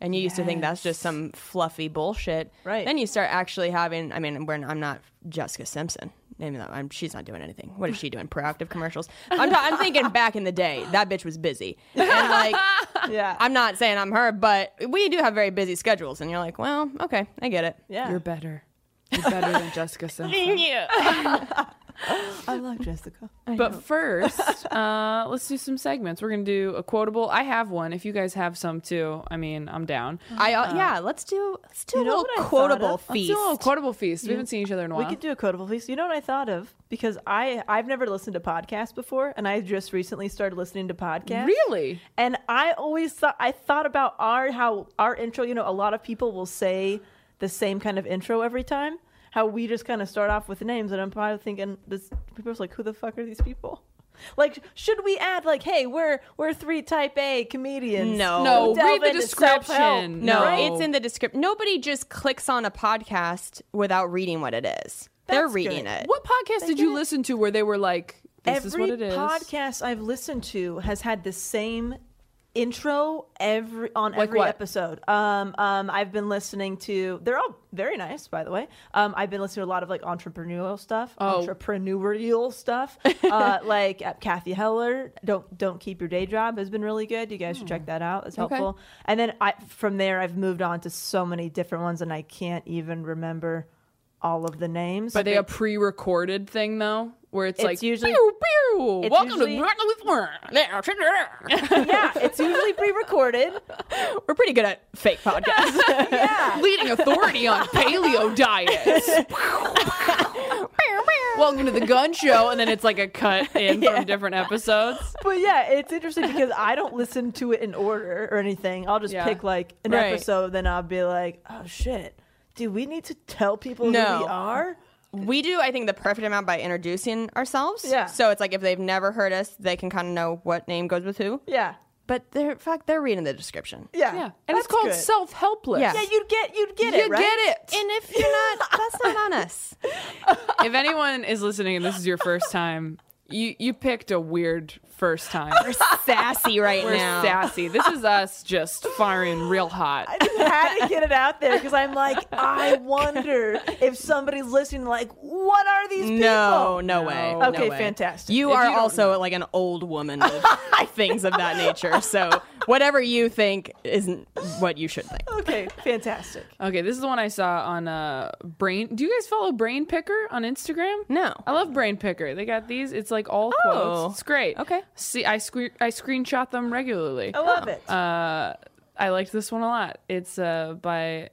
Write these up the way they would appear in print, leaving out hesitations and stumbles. And you used to think that's just some fluffy bullshit. Right. Then you start actually having, I mean, I'm not Jessica Simpson. I mean, she's not doing anything. What is she doing? Proactive commercials? I'm thinking back in the day, that bitch was busy. And I'm not saying I'm her, but we do have very busy schedules. And you're like, well, okay, I get it. Yeah. You're better. You're better than Jessica Simpson. Yeah. I love Jessica. But first, let's do some segments. We're going to do a quotable. I have one. If you guys have some too, I mean, I'm down. Let's do a little quotable feast. Let's do a little quotable feast. We haven't seen each other in a while. We could do a quotable feast. You know what I thought of? Because I've never listened to podcasts before, and I just recently started listening to podcasts. Really? And I always thought, about how our intro, you know, a lot of people will say the same kind of intro every time. How we just kind of start off with names, and I'm probably thinking, people's like, who the fuck are these people? Like, should we add, like, hey, we're three type A comedians? No, read the description. No, right? It's in the description. Nobody just clicks on a podcast without reading what it is. They're reading it. What podcast did you listen to where they were like, this is what it is? Every podcast I've listened to has had the same intro every episode. I've been listening to, they're all very nice, by the way. I've been listening to a lot of like entrepreneurial stuff, like Kathy Heller. Don't keep your day job has been really good. You guys should check that out. It's helpful. Okay. And then from there, I've moved on to so many different ones, and I can't even remember all of the names. But they a pre-recorded thing though, where it's like usually, pew, pew, it's welcome usually, to yeah, it's usually pre-recorded. We're pretty good at fake podcasts. Leading authority on paleo diets. Welcome to the gun show, and then it's like a cut in from different episodes. But yeah, it's interesting because I don't listen to it in order or anything. I'll just pick like an episode, then I'll be like, oh shit, do we need to tell people who we are? We do, I think, the perfect amount by introducing ourselves. Yeah. So it's like if they've never heard us, they can kind of know what name goes with who. Yeah. But they're reading the description. Yeah. Yeah. And it's called Self-Helpless. Yeah. Yeah, you'd get it. You'd get it. And if you're not, that's not on us. If anyone is listening and this is your first time, you picked a weird first time. We're sassy now. We're sassy. This is us just firing real hot. I just had to get it out there because I'm like, I wonder if somebody's listening like, what are these people? No way. Okay, no way. Fantastic. You are also like an old woman with things of that nature. So whatever you think isn't what you should think. Okay, fantastic. Okay, this is the one I saw on Brain. Do you guys follow Brain Picker on Instagram? No. I love Brain Picker. They got these. It's like all quotes. It's great. Okay. See, I screenshot them regularly. I love it. I liked this one a lot. It's by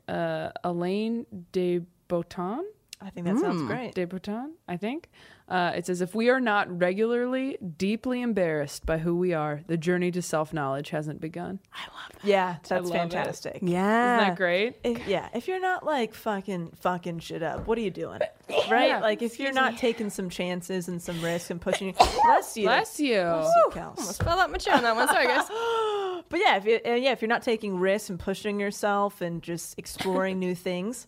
Alain De Botton. I think that sounds great. De Botton, I think. It says, if we are not regularly deeply embarrassed by who we are, the journey to self-knowledge hasn't begun. I love that. Yeah, that's fantastic. Yeah. Isn't that great? If you're not like fucking shit up, what are you doing? Right? Yeah. Like if you're not taking some chances and some risks and pushing Bless you. Bless you, Kels. Almost fell out my chair on that one. Sorry, guys. But yeah, if you're not taking risks and pushing yourself and just exploring new things...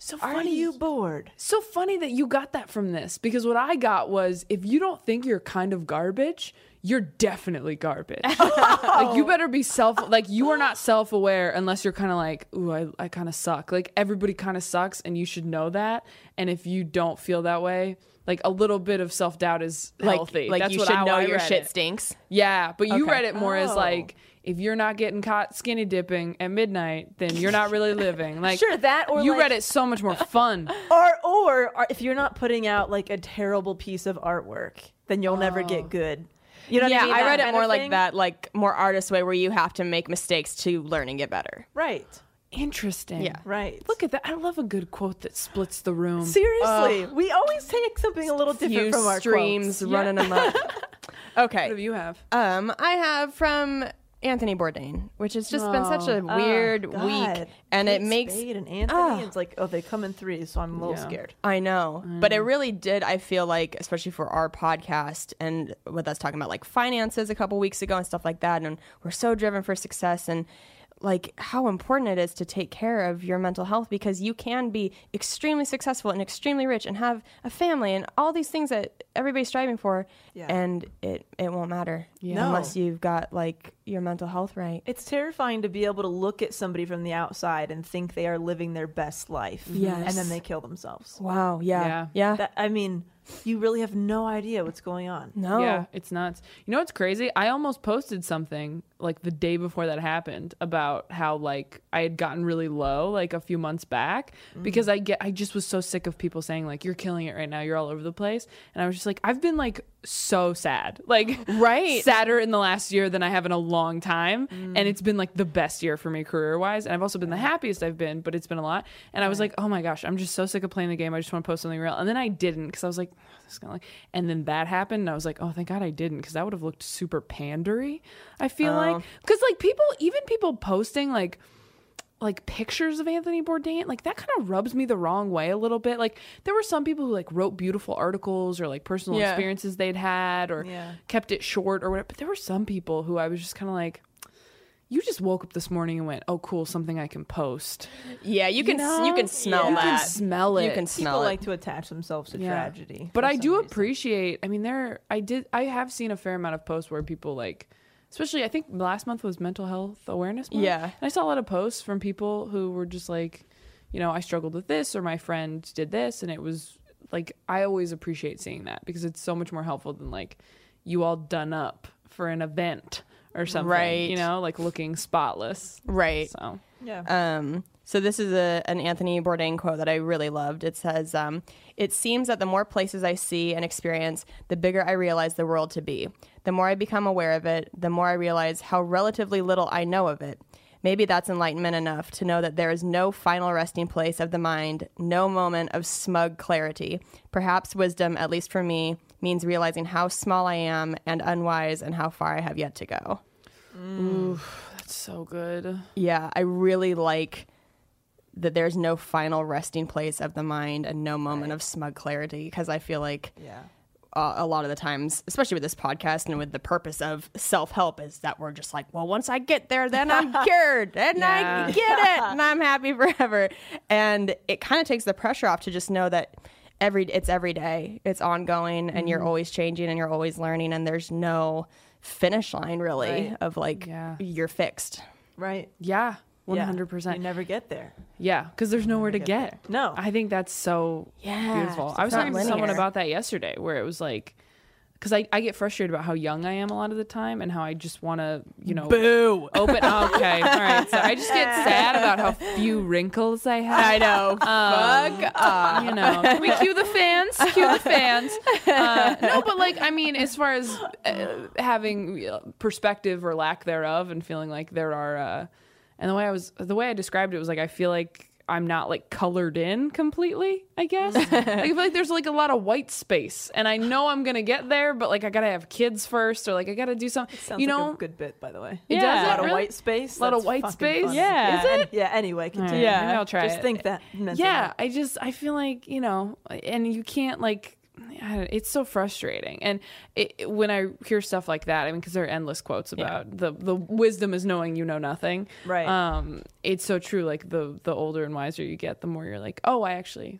So funny. Are you bored? So funny that you got that from this, because what I got was, if you don't think you're kind of garbage, you're definitely garbage. Like you better be you are not self-aware unless you're kind of like, ooh, I kind of suck. Like everybody kind of sucks and you should know that. And if you don't feel that way, like a little bit of self-doubt is healthy. Like that's you should know your shit stinks. Yeah, but you read it more as like, if you're not getting caught skinny dipping at midnight, then you're not really living. Like sure, that or you like, read it so much more fun. Or if you're not putting out like a terrible piece of artwork, then you'll never get good. You know what I mean? Yeah, I read it more like that, like more artist way where you have to make mistakes to learn and get better. Right. Interesting. Yeah. Right. Look at that. I love a good quote that splits the room. Seriously, we always take something a little different from our streams quotes. Running amok. Okay. What do you have? I have from Anthony Bourdain, which has just been such a weird week, and Kate it makes Spade and Anthony. It's like, they come in threes, so I'm a little scared. I know, but it really did. I feel like, especially for our podcast, and with us talking about like finances a couple weeks ago and stuff like that, and we're so driven for success and like how important it is to take care of your mental health, because you can be extremely successful and extremely rich and have a family and all these things that everybody's striving for, and it won't matter unless you've got like your mental health right. It's terrifying to be able to look at somebody from the outside and think they are living their best life, and then they kill themselves. Wow. Yeah. That, I mean, you really have no idea what's going on. No. Yeah, it's nuts. You know what's crazy? I almost posted something like the day before that happened about how like I had gotten really low like a few months back, because I just was so sick of people saying like, you're killing it right now, you're all over the place. And I was just like, I've been like so sad, like sadder in the last year than I have in a long time, and it's been like the best year for me career wise, and I've also been the happiest I've been, but it's been a lot. And I was like, oh my gosh, I'm just so sick of playing the game, I just want to post something real. And then I didn't, because I was like, oh, this is gonna and then that happened, and I was like, oh thank God I didn't, because that would have looked super pandery, I feel like, because like people posting like pictures of Anthony Bourdain, like that kind of rubs me the wrong way a little bit. Like there were some people who like wrote beautiful articles or like personal experiences they'd had or kept it short or whatever. But there were some people who I was just kind of like, you just woke up this morning and went, oh cool, something I can post. Yeah, you can smell that. You can smell it. You can smell people it. Like to attach themselves to tragedy. But I do appreciate, I mean, I have seen a fair amount of posts where people like, especially, I think last month was Mental Health Awareness Month. Yeah. And I saw a lot of posts from people who were just like, you know, I struggled with this, or my friend did this. And it was like, I always appreciate seeing that, because it's so much more helpful than like you all done up for an event or something. Right. You know, like looking spotless. Right. So, yeah. So this is an Anthony Bourdain quote that I really loved. It says, it seems that the more places I see and experience, the bigger I realize the world to be. The more I become aware of it, the more I realize how relatively little I know of it. Maybe that's enlightenment enough to know that there is no final resting place of the mind, no moment of smug clarity. Perhaps wisdom, at least for me, means realizing how small I am and unwise, and how far I have yet to go. Oof, that's so good. Yeah, I really like that there's no final resting place of the mind and no moment of smug clarity, because I feel like a lot of the times, especially with this podcast and with the purpose of self-help, is that we're just like, well, once I get there, then I'm cured and I get it and I'm happy forever. And it kind of takes the pressure off to just know that it's every day, it's ongoing, and you're always changing and you're always learning, and there's no finish line really of like you're fixed. Right. Yeah. 100%. Yeah. You never get there. Yeah, because there's nowhere to get. No. I think that's so beautiful. I was talking to someone about that yesterday, where it was like, because I get frustrated about how young I am a lot of the time and how I just want to, you know. Boo! Okay, all right. So I just get sad about how few wrinkles I have. I know. Fuck off. You know. Can we cue the fans? Cue the fans. No, but like, I mean, as far as having perspective or lack thereof and feeling like there are... And the way I described it was like, I feel like I'm not like colored in completely, I guess. Like, I feel like there's like a lot of white space, and I know I'm going to get there, but like I got to have kids first, or like I got to do something. It sounds like a good bit, by the way. Yeah. It does. A lot of white space. A lot of white space. Fun. Yeah. Is it? Anyway, continue. Yeah. Maybe I'll try it. Just think that. Yeah. I feel like, you know, and you can't like, it's so frustrating. And when I hear stuff like that, I mean, because there are endless quotes about the wisdom is knowing you know nothing. Right. It's so true. Like the older and wiser you get, the more you're like, oh, I actually.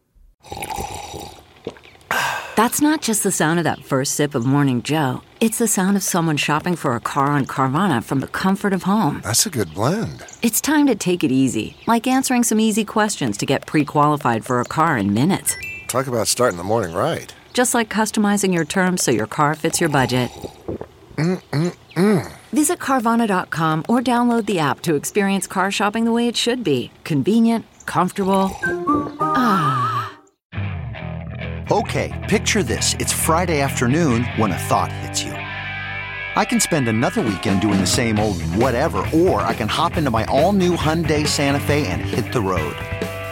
That's not just the sound of that first sip of Morning Joe. It's the sound of someone shopping for a car on Carvana from the comfort of home. That's a good blend. It's time to take it easy, like answering some easy questions to get pre-qualified for a car in minutes. Talk about starting the morning right. Just like customizing your terms so your car fits your budget. Visit Carvana.com or download the app to experience car shopping the way it should be. Convenient, comfortable. Ah. Okay, picture this. It's Friday afternoon when a thought hits you. I can spend another weekend doing the same old whatever, or I can hop into my all-new Hyundai Santa Fe and hit the road.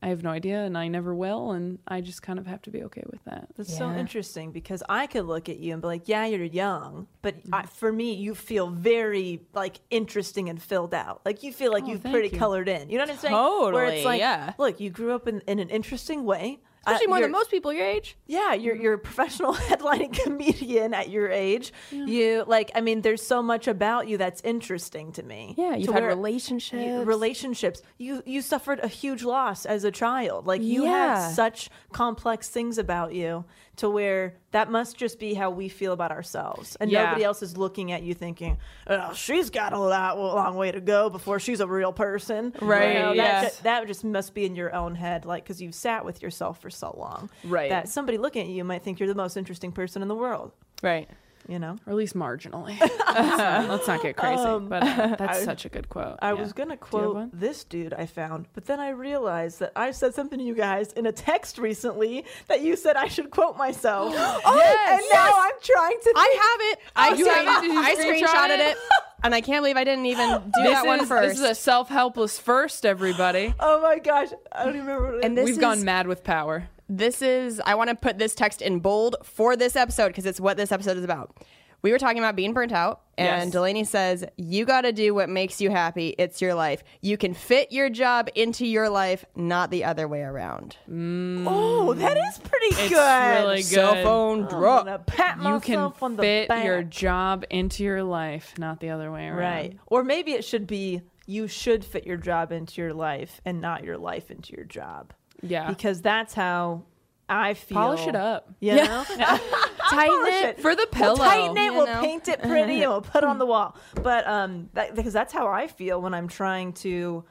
I have no idea, and I never will, and I just kind of have to be okay with that. That's so interesting, because I could look at you and be like, yeah, you're young, but for me, you feel very, like, interesting and filled out. Like, you feel like you're pretty colored in. You know what I'm saying? Totally, where it's like, look, you grew up in an interesting way. Especially more than most people your age. Yeah, you're a professional headlining comedian at your age. Yeah. You there's so much about you that's interesting to me. Yeah, you've had relationships. You suffered a huge loss as a child. Like you have such complex things about you to where that must just be how we feel about ourselves. And nobody else is looking at you thinking, oh, she's got a long way to go before she's a real person. Right. You know, that just must be in your own head, like, because you've sat with yourself for so long. Right. That somebody looking at you might think you're the most interesting person in the world. Right. You know? Or at least marginally. let's not get crazy. But that's such a good quote. I was going to quote this dude I found, but then I realized that I said something to you guys in a text recently that you said I should quote myself. Now I'm trying to think. I have it. I screenshotted it. And I can't believe I didn't even do that one first. This is a self-helpless first, everybody. Oh, my gosh. I don't even remember what it is. We've gone mad with power. I want to put this text in bold for this episode because it's what this episode is about. We were talking about being burnt out, and Delanie says, you got to do what makes you happy. It's your life. You can fit your job into your life, not the other way around. Mm. Oh, that is pretty good. Really good. Cell phone drop. I'm gonna pat myself on the back. You can fit your job into your life, not the other way around. Right. Or maybe it should be, you should fit your job into your life and not your life into your job. Yeah. Because that's how I feel. Polish it up. You know? Tighten it for the pillow. We'll tighten it, we'll paint it pretty, and we'll put it on the wall. But because that's how I feel when I'm trying to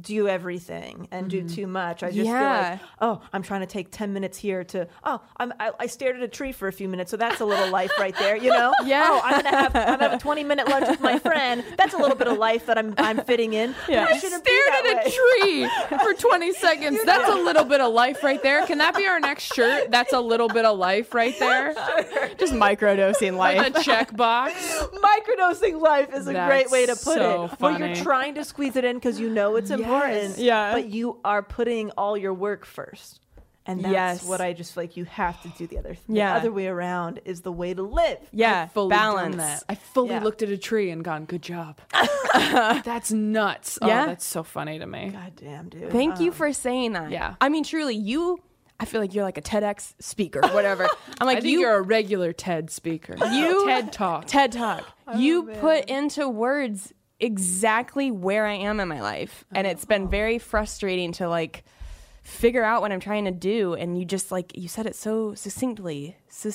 do everything and mm-hmm. do too much. I just feel like, oh, I'm trying to take 10 minutes here to, I stared at a tree for a few minutes, so that's a little life right there, you know? Yeah. Oh, I'm gonna have a 20-minute lunch with my friend. That's a little bit of life that I'm fitting in. Yeah. I stared at a tree for 20 seconds. That's a little bit of life right there. Can that be our next shirt? That's a little bit of life right there. Sure. Just microdosing life. Like a checkbox. Microdosing life is a great way to put it. Funny. Well, you're trying to squeeze it in because you know it's important, but you are putting all your work first, and that's what I just feel like you have to do the other thing. The other way around is the way to live. I fully balance that. I fully looked at a tree and gone, good job. That's nuts. Oh, that's so funny to me. God damn, dude. Thank you for saying that. I mean, truly, I feel like you're like a TEDx speaker, whatever. I'm like, you're a regular TED speaker. TED Talk. Oh, you put into words exactly where I am in my life, and it's been very frustrating to like figure out what I'm trying to do, and you just like, you said it so succinctly. Okay,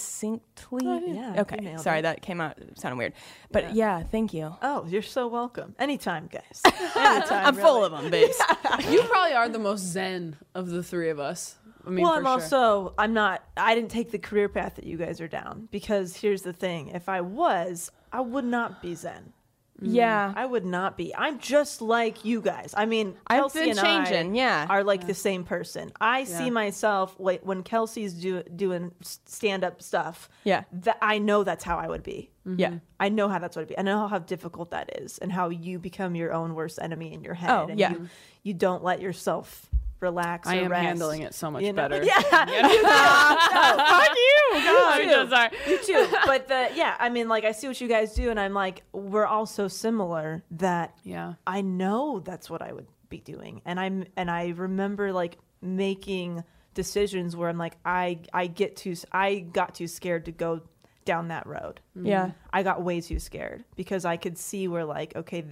sorry, that came out, sounded weird, but thank you. Oh, you're so welcome. Anytime, guys. Anytime. I'm really full of them, babes. You probably are the most zen of the three of us. I mean, well, I'm also, I didn't take the career path that you guys are down, because here's the thing, if I was, I would not be zen. Yeah, I would not be. I'm just like you guys. I mean, Kelsey and I are like the same person. I see myself like when Kelsey's doing stand-up stuff. Yeah, I know that's how I would be. Mm-hmm. Yeah, I know how that's what it'd be. I know how difficult that is, and how you become your own worst enemy in your head. Oh, and you don't let yourself relax or rest. I am handling it so much better. Yeah. Fuck you. God, I'm so sorry. You too. But I mean, like, I see what you guys do, and I'm like, we're all so similar that I know that's what I would be doing. And I remember like making decisions where I'm like, I got too scared to go down that road. Yeah. I got way too scared because I could see where like, okay,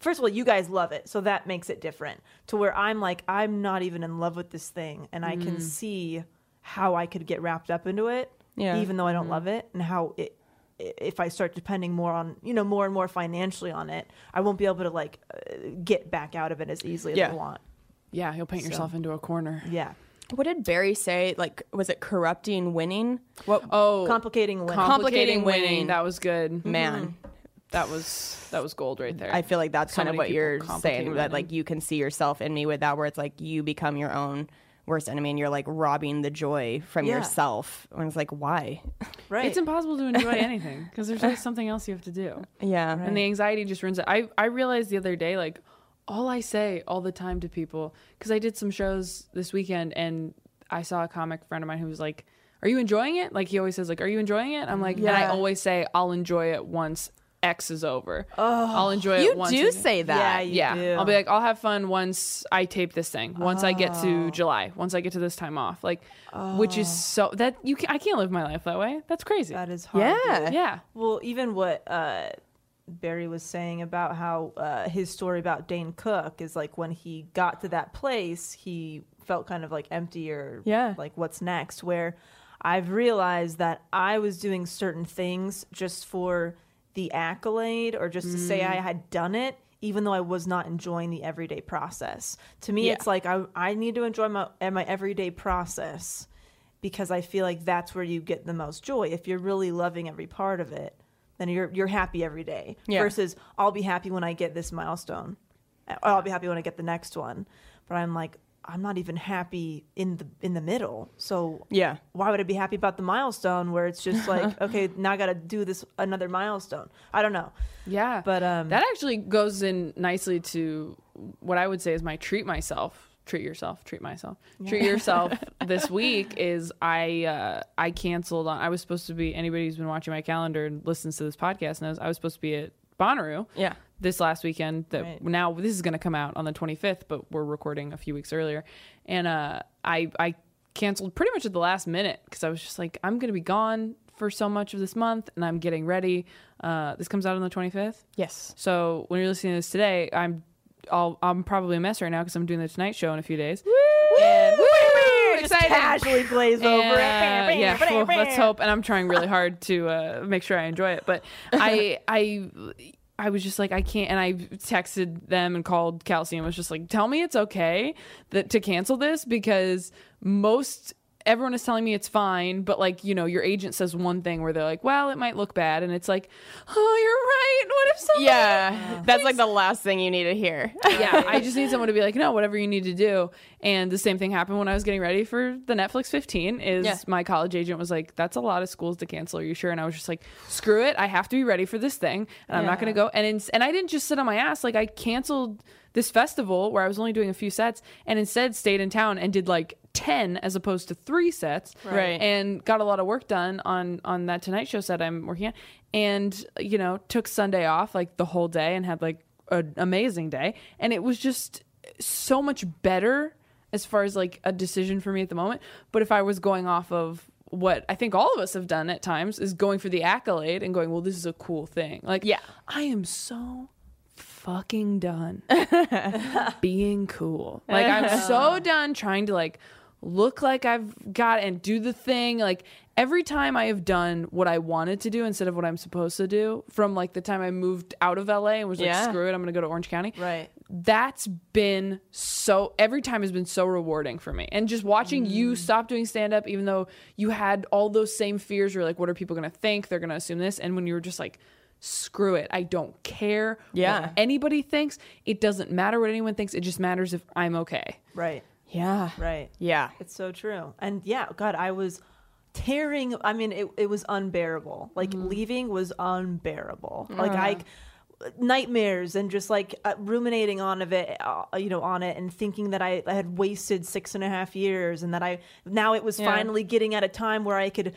first of all, you guys love it, so that makes it different, to where I'm like, I'm not even in love with this thing, and I can see how I could get wrapped up into it, even though I don't love it, and how it, if I start depending more on, more and more financially on it, I won't be able to like get back out of it as easily as I want. Yeah, you'll paint yourself into a corner. Yeah. What did Barry say? Like, was it corrupting winning? What? Oh, complicating winning. That was good, man. Mm-hmm. That was gold right there. I feel like that's kind of what you're saying, that like you can see yourself in me with that, where it's like you become your own worst enemy and you're like robbing the joy from yourself. And it's like, why? Right. It's impossible to enjoy anything because there's always something else you have to do. Yeah. Right. And the anxiety just runs out. I realized the other day, like, all I say all the time to people, because I did some shows this weekend and I saw a comic friend of mine who was like, are you enjoying it? Like, he always says like, are you enjoying it? I'm like, and I always say, I'll enjoy it once X is over. Oh, I'll enjoy it once. You do say that. Yeah, you do. I'll be like, I'll have fun once I tape this thing, once I get to July, once I get to this time off, like, which is so that I can't live my life that way. That's crazy. That is hard. Yeah. Yeah. Well, even what Barry was saying about how his story about Dane Cook is like, when he got to that place, he felt kind of like empty or like, what's next? Where I've realized that I was doing certain things just for the accolade or just to say I had done it, even though I was not enjoying the everyday process. To me, it's like I need to enjoy my everyday process, because I feel like that's where you get the most joy. If you're really loving every part of it, then you're happy every day, versus I'll be happy when I get this milestone, or I'll be happy when I get the next one. But I'm like, I'm not even happy in the middle. So why would I be happy about the milestone where it's just like, okay, now I got to do this another milestone? I don't know. Yeah. But that actually goes in nicely to what I would say is my treat yourself this week is I canceled on, I was supposed to be, anybody who's been watching my calendar and listens to this podcast knows I was supposed to be at Bonnaroo. Yeah. This last weekend that now this is going to come out on the 25th, but we're recording a few weeks earlier. And I canceled pretty much at the last minute, because I was just like, I'm going to be gone for so much of this month and I'm getting ready. This comes out on the 25th. Yes. So when you're listening to this today, I'm probably a mess right now because I'm doing the Tonight Show in a few days. Woo! And just casually glaze over it. Yeah, well, let's hope. And I'm trying really hard to make sure I enjoy it. But I I was just like, I can't. And I texted them and called Kelsey and was just like, tell me it's okay that to cancel this, because everyone is telling me it's fine, but like, you know, your agent says one thing where they're like, well, it might look bad, and it's like, oh, you're right, what if someone that's like the last thing you need to hear. Yeah, I just need someone to be like, no, whatever you need to do. And the same thing happened when I was getting ready for the Netflix 15 is my college agent was like, that's a lot of schools to cancel, are you sure? And I was just like, screw it, I have to be ready for this thing, and I'm not gonna go. And I didn't just sit on my ass. Like, I canceled this festival where I was only doing a few sets, and instead stayed in town and did like 10 as opposed to 3 sets, right? And got a lot of work done on that Tonight Show set I'm working on, and you know, took Sunday off like the whole day and had like an amazing day, and it was just so much better as far as like a decision for me at the moment. But if I was going off of what I think all of us have done at times, is going for the accolade and going, well, this is a cool thing, like I am so fucking done being cool. Like, I'm so done trying to like look like I've got and do the thing. Like, every time I have done what I wanted to do instead of what I'm supposed to do, from like the time I moved out of LA and was like, screw it, I'm gonna go to Orange County, that's been so, every time has been so rewarding for me. And just watching you stop doing stand-up, even though you had all those same fears, you're like, what are people gonna think, they're gonna assume this, and when you were just like, screw it, I don't care what anybody thinks, it doesn't matter what anyone thinks, it just matters if I'm okay. It's so true. And God, I was tearing, I mean, it was unbearable. Like, leaving was unbearable. Like, I nightmares and just like ruminating on of it, you know, on it, and thinking that I had wasted 6.5 years, and that now it was finally getting at a time where I could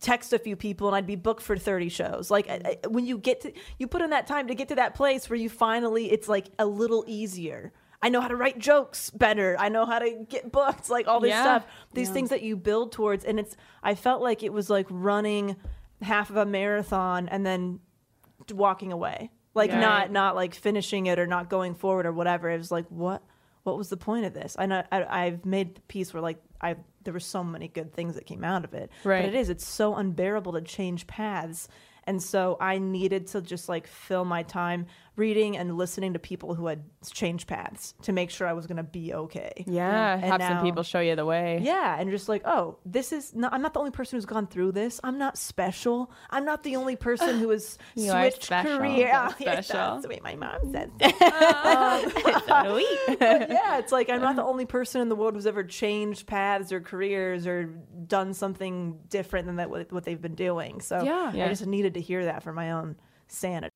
text a few people and I'd be booked for 30 shows. Like, when you put in that time to get to that place where you finally, it's like a little easier. I know how to write jokes better. I know how to get booked, like all this stuff, these things that you build towards. And I felt like it was like running half of a marathon and then walking away, like not like finishing it or not going forward or whatever. It was like, what was the point of this? I know I've made the piece where like there were so many good things that came out of it, but it's so unbearable to change paths. And so I needed to just like fill my time reading and listening to people who had changed paths to make sure I was going to be okay. Yeah. And have some people show you the way. Yeah. And just like, oh, I'm not the only person who's gone through this. I'm not special. I'm not the only person who has switched career. Oh, yes, that's the way my mom said yeah, it's like, I'm not the only person in the world who's ever changed paths or careers or done something different than what they've been doing. So I just needed to hear that for my own sanity.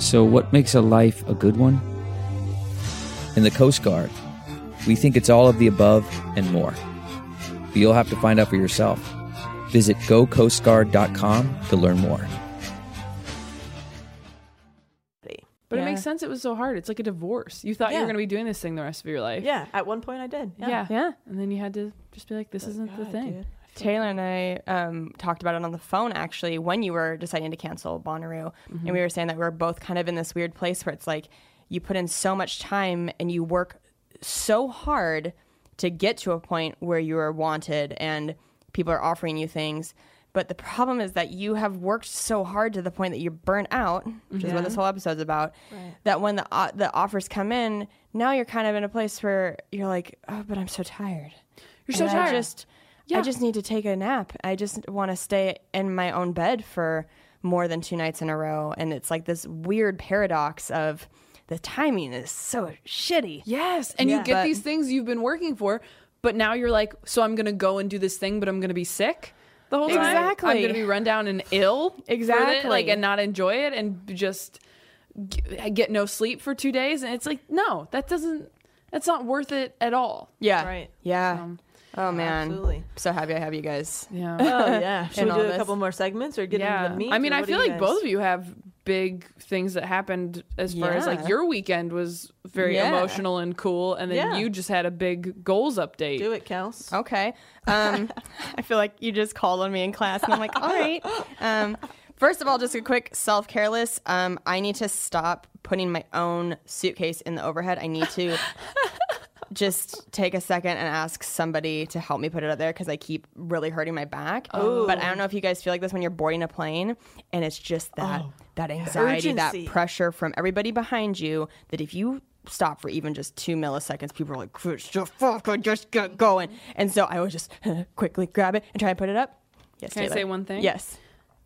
So what makes a life a good one? In the Coast Guard, we think it's all of the above and more. But you'll have to find out for yourself. Visit GoCoastGuard.com to learn more. But it makes sense it was so hard. It's like a divorce. You thought you were going to be doing this thing the rest of your life. Yeah, at one point I did. Yeah. And then you had to just be like, this isn't the thing. Dude. Taylor and I talked about it on the phone, actually, when you were deciding to cancel Bonnaroo. Mm-hmm. And we were saying that we're both kind of in this weird place where it's like you put in so much time and you work so hard to get to a point where you are wanted and people are offering you things. But the problem is that you have worked so hard to the point that you're burnt out, which is what this whole episode's about, that when the offers come in, now you're kind of in a place where you're like, oh, but I'm so tired. You're so tired. I just need to take a nap. I just want to stay in my own bed for more than 2 nights in a row. And it's like this weird paradox of the timing is so shitty. Yes. And you get these things you've been working for, but now you're like, so I'm going to go and do this thing, but I'm going to be sick the whole time. Exactly. I'm going to be run down and ill. Exactly. Like, and not enjoy it and just get no sleep for 2 days. And it's like, no, that doesn't, that's not worth it at all. Yeah. Right. Yeah. Oh, man. Absolutely. So happy I have you guys. Yeah. Oh, yeah. Should we do a couple more segments or get into the meat? I mean, I feel like both of you have big things that happened as far as like your weekend was very emotional and cool. And then you just had a big goals update. Do it, Kels. Okay. I feel like you just called on me in class and I'm like, all right. First of all, just a quick self-care list. I need to stop putting my own suitcase in the overhead. I need to... just take a second and ask somebody to help me put it up there because I keep really hurting my back. Oh. But I don't know if you guys feel like this when you're boarding a plane and it's just that that anxiety, urgency, that pressure from everybody behind you, that if you stop for even just 2 milliseconds, people are like, just get going. And so I always just quickly grab it and try to put it up. Yes, Taylor. Can I say one thing? Yes.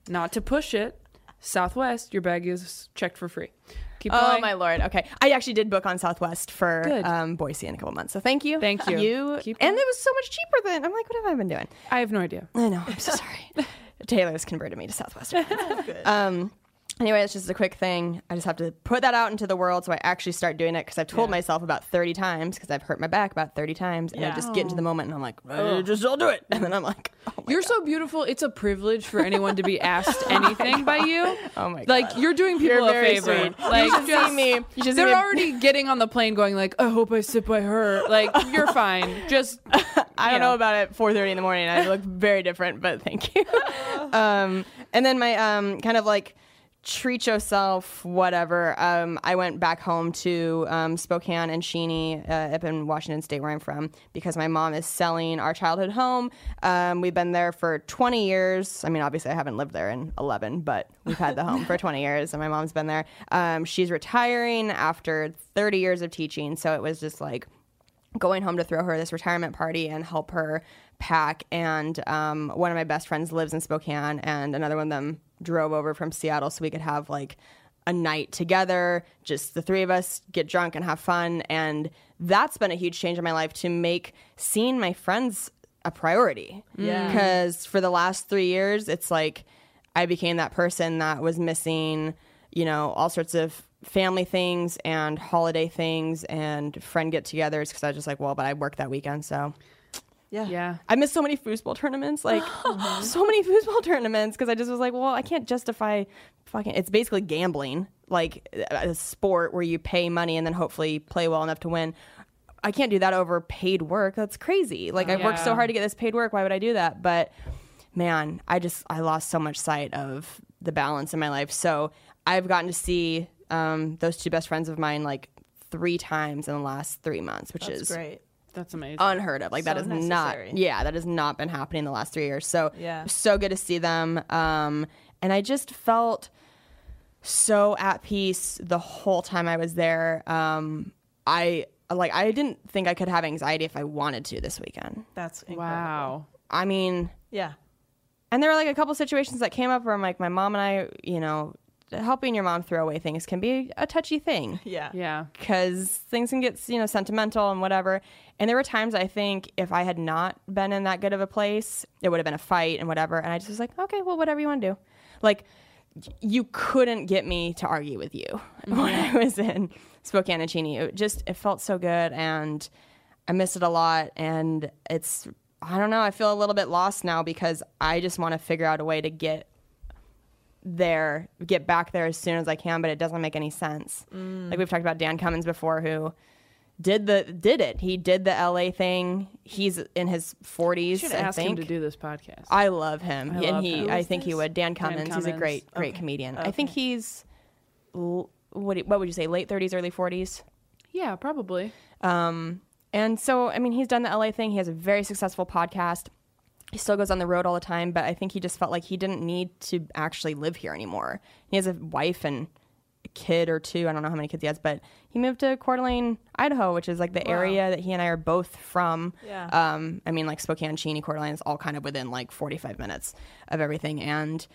Not to push it. Southwest, your bag is checked for free. Keep going. My Lord. Okay. I actually did book on Southwest for Boise in a couple months. So thank you. Thank you. And it was so much cheaper than, I'm like, what have I been doing? I have no idea. I know. I'm so sorry. Taylor's converted me to Southwest. Good. Anyway, it's just a quick thing. I just have to put that out into the world so I actually start doing it because I've told myself about 30 times because I've hurt my back about 30 times. And I just get into the moment and I'm like, I'll do it. And then I'm like, oh my God. So beautiful. It's a privilege for anyone to be asked anything by you. Oh my God. Like, you're doing people a favor. Sweet. Like, you should see me. They're already getting on the plane going like, I hope I sit by her. Like, you're fine. Just, I don't know about it at 4:30 in the morning. I look very different, but thank you. And then my kind of like, treat yourself, whatever. I went back home to Spokane and Cheney up in Washington State, where I'm from, because my mom is selling our childhood home. We've been there for 20 years. I mean, obviously, I haven't lived there in 11, but we've had the home for 20 years, and my mom's been there. She's retiring after 30 years of teaching, so it was just like going home to throw her this retirement party and help her pack. And one of my best friends lives in Spokane, and another one of them drove over from Seattle so we could have like a night together, just the three of us, get drunk and have fun. And that's been a huge change in my life, to make seeing my friends a priority. Yeah. Because for the last 3 years, it's like I became that person that was missing, you know, all sorts of family things and holiday things and friend get-togethers because I was just like, well, but I work that weekend, so... Yeah. I missed so many foosball tournaments, like so many foosball tournaments, because I just was like, well, I can't justify fucking, it's basically gambling, like a sport where you pay money and then hopefully play well enough to win. I can't do that over paid work. That's crazy. Like I worked so hard to get this paid work. Why would I do that? But man, I lost so much sight of the balance in my life. So I've gotten to see those two best friends of mine like 3 times in the last 3 months, which is great. That's amazing. Unheard of. Like, so that is necessary. That has not been happening in the last 3 years. So, so good to see them. And I just felt so at peace the whole time I was there. I didn't think I could have anxiety if I wanted to this weekend. That's incredible. Wow. I mean, and there were like a couple situations that came up where I'm like, my mom and I, you know, helping your mom throw away things can be a touchy thing. Yeah. Because things can get, you know, sentimental and whatever. And there were times I think if I had not been in that good of a place, it would have been a fight and whatever. And I just was like, okay, well, whatever you want to do. Like, you couldn't get me to argue with you when I was in Spokane and Cheney. It felt so good. And I missed it a lot. And it's, I don't know, I feel a little bit lost now because I just want to figure out a way to get back there as soon as I can, but it doesn't make any sense. Like we've talked about Dan Cummins before, who did the LA thing. He's in his 40s. You should ask him to do this podcast. I love him. I think he would. Dan Cummins. He's a great comedian. Okay. I think he's what would you say, late 30s, early 40s? Yeah, probably. And so I mean, he's done the LA thing. He has a very successful podcast. He still goes on the road all the time, but I think he just felt like he didn't need to actually live here anymore. He has a wife and a kid or two. I don't know how many kids he has, but he moved to Coeur d'Alene, Idaho, which is like the area that he and I are both from. Yeah. I mean, like Spokane, Cheney, Coeur d'Alene is all kind of within like 45 minutes of everything. And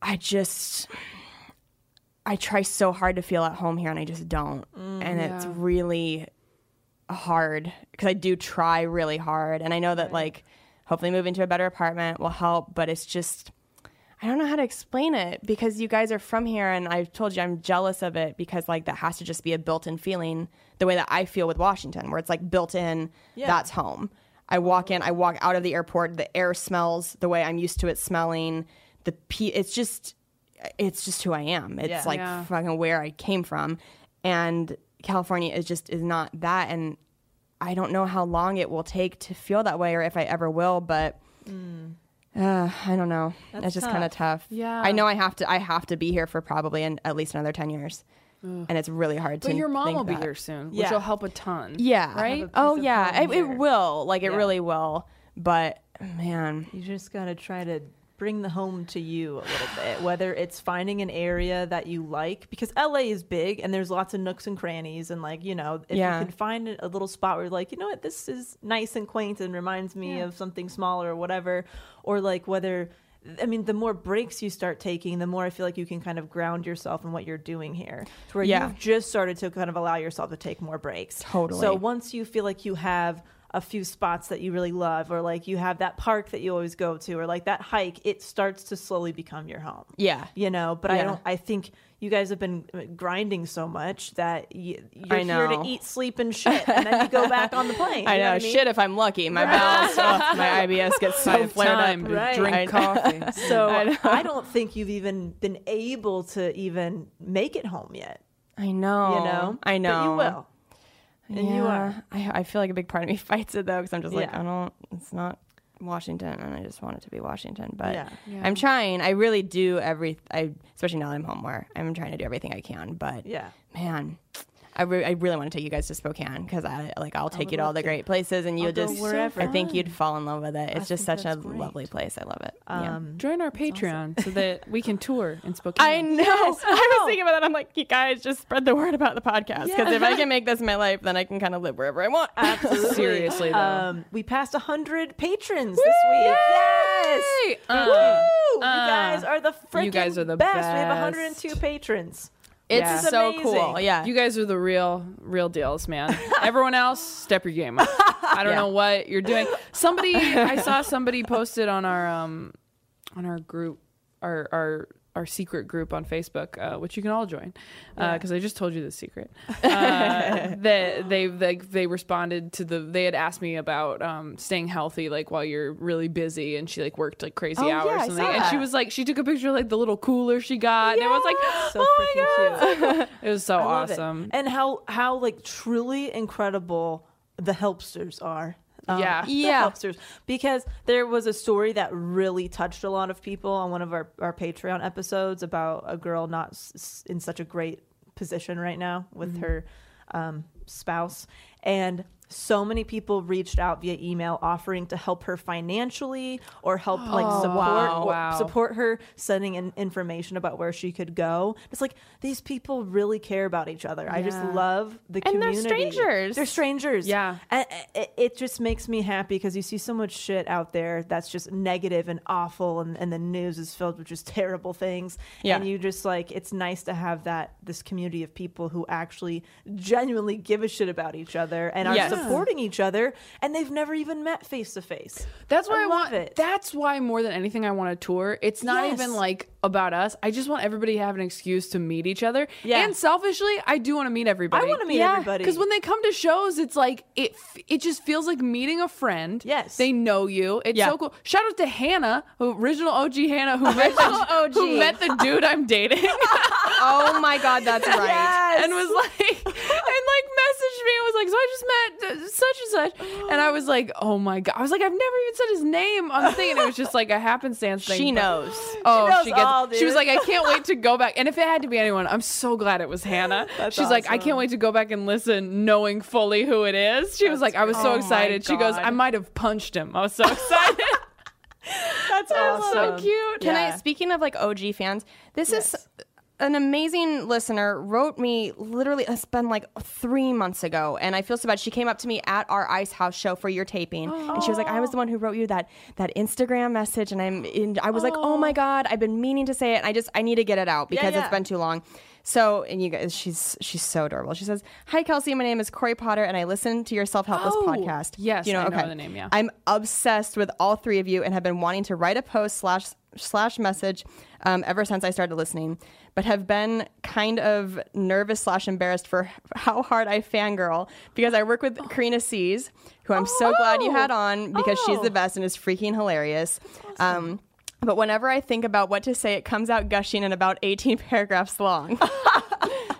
I just, I try so hard to feel at home here and I just don't. And it's really hard because I do try really hard. And I know that like hopefully moving to a better apartment will help, but it's just, I don't know how to explain it because you guys are from here and I've told you I'm jealous of it because like that has to just be a built-in feeling the way that I feel with Washington where it's like built in, that's home. I walk in, I walk out of the airport, the air smells the way I'm used to it smelling. It's just who I am. It's fucking where I came from. And California is not that. And I don't know how long it will take to feel that way or if I ever will, but I don't know. That's just kind of tough. Yeah. I know I have to be here for probably at least another 10 years. Ugh. And it's really hard to. But your mom will be here soon, which will help a ton. Yeah. Right? Oh, yeah. It will. Like, it really will. But, man. You just got to try to bring the home to you a little bit, whether it's finding an area that you like, because LA is big and there's lots of nooks and crannies. And, like, you know, if you can find a little spot where you're like, you know what, this is nice and quaint and reminds me of something smaller or whatever, or like whether. I mean, the more breaks you start taking, the more I feel like you can kind of ground yourself in what you're doing here, to where you've just started to kind of allow yourself to take more breaks. Totally. So once you feel like you have a few spots that you really love, or like you have that park that you always go to, or like that hike, it starts to slowly become your home. Yeah. You know, but I think you guys have been grinding so much that you're here to eat, sleep, and shit, and then you go back on the plane. I know. I mean? Shit, if I'm lucky. My bowels, my IBS gets so flared up. Right. Drink coffee. So I don't think you've even been able to even make it home yet. I know. You know? I know. But you will. And you are. I feel like a big part of me fights it, though, because I'm just like, it's not Washington, and I just want it to be Washington. But I'm trying. I really do especially now that I'm home more. I'm trying to do everything I can. But, man, I really want to take you guys to Spokane, because I'll take you to all the great places, and you'll just, wherever. I think you'd fall in love with it. It's just such a lovely place. I love it. Join our Patreon so that we can tour in Spokane. I know. Yes, I was thinking about that. I'm like, you guys, just spread the word about the podcast, because if I can make this my life, then I can kind of live wherever I want. Absolutely. Seriously, though. We passed 100 patrons this week. Yes. Woo! You guys are the freaking best. We have 102 patrons. It's so amazing. Cool. Yeah. You guys are the real deals, man. Everyone else, step your game up. I don't know what you're doing. I saw somebody posted on our group, our secret group on Facebook, which you can all join, because I just told you the secret. That they responded to they had asked me about staying healthy, like while you're really busy, and she like worked like crazy hours or something. And she was like, she took a picture of like the little cooler she got, and it was like, so oh my god, it was so awesome. And how like truly incredible the helpsters are. Helpsters, because there was a story that really touched a lot of people on one of our Patreon episodes about a girl not in such a great position right now with her spouse, and so many people reached out via email offering to help her financially or help support her, sending in information about where she could go. It's like, these people really care about each other. Yeah. I just love the community. And they're strangers. Yeah. And it just makes me happy, because you see so much shit out there that's just negative and awful, and the news is filled with just terrible things. Yeah. And you just like, it's nice to have this community of people who actually genuinely give a shit about each other and are supporting each other, and they've never even met face to face. That's why I want it. That's why more than anything I want a tour. It's not even like about us. I just want everybody to have an excuse to meet each other. Yeah. And selfishly, I do want to meet everybody. I want to meet everybody, because when they come to shows, it's like it just feels like meeting a friend. Yes, they know you. It's so cool. Shout out to Hannah, original OG Hannah, who met the dude I'm dating. Oh my god, that's right. Yes. And was like, and like messaged me. I was like, so I just met such and such, and I was like, oh my god, I was like, I've never even said his name on the thing, and it was just like a happenstance thing. She was like, I can't wait to go back, and if it had to be anyone, I'm so glad it was Hannah. That's awesome. Like, I can't wait to go back and listen, knowing fully who it is. She was like, I was so excited. She goes, I might have punched him. I was so excited. That's awesome. So cute. Can I speaking of like OG fans, this is an amazing listener wrote me literally, it's been like 3 months ago, and I feel so bad. She came up to me at our Ice House show for your taping, and she was like, I was the one who wrote you that Instagram message, and I was like, oh my god, I've been meaning to say it, and I need to get it out because it's been too long. So, and you guys, she's so adorable. She says, "Hi, Kelsey. My name is Corey Potter, and I listen to your Self-Helpless podcast. Yes, you know, I know the name. Yeah, I'm obsessed with all three of you, and have been wanting to write a post slash message ever since I started listening, but have been kind of nervous slash embarrassed for how hard I fangirl because I work with Karina Sees, who I'm so glad you had on because she's the best and is freaking hilarious. That's awesome. But whenever I think about what to say, it comes out gushing and about 18 paragraphs long."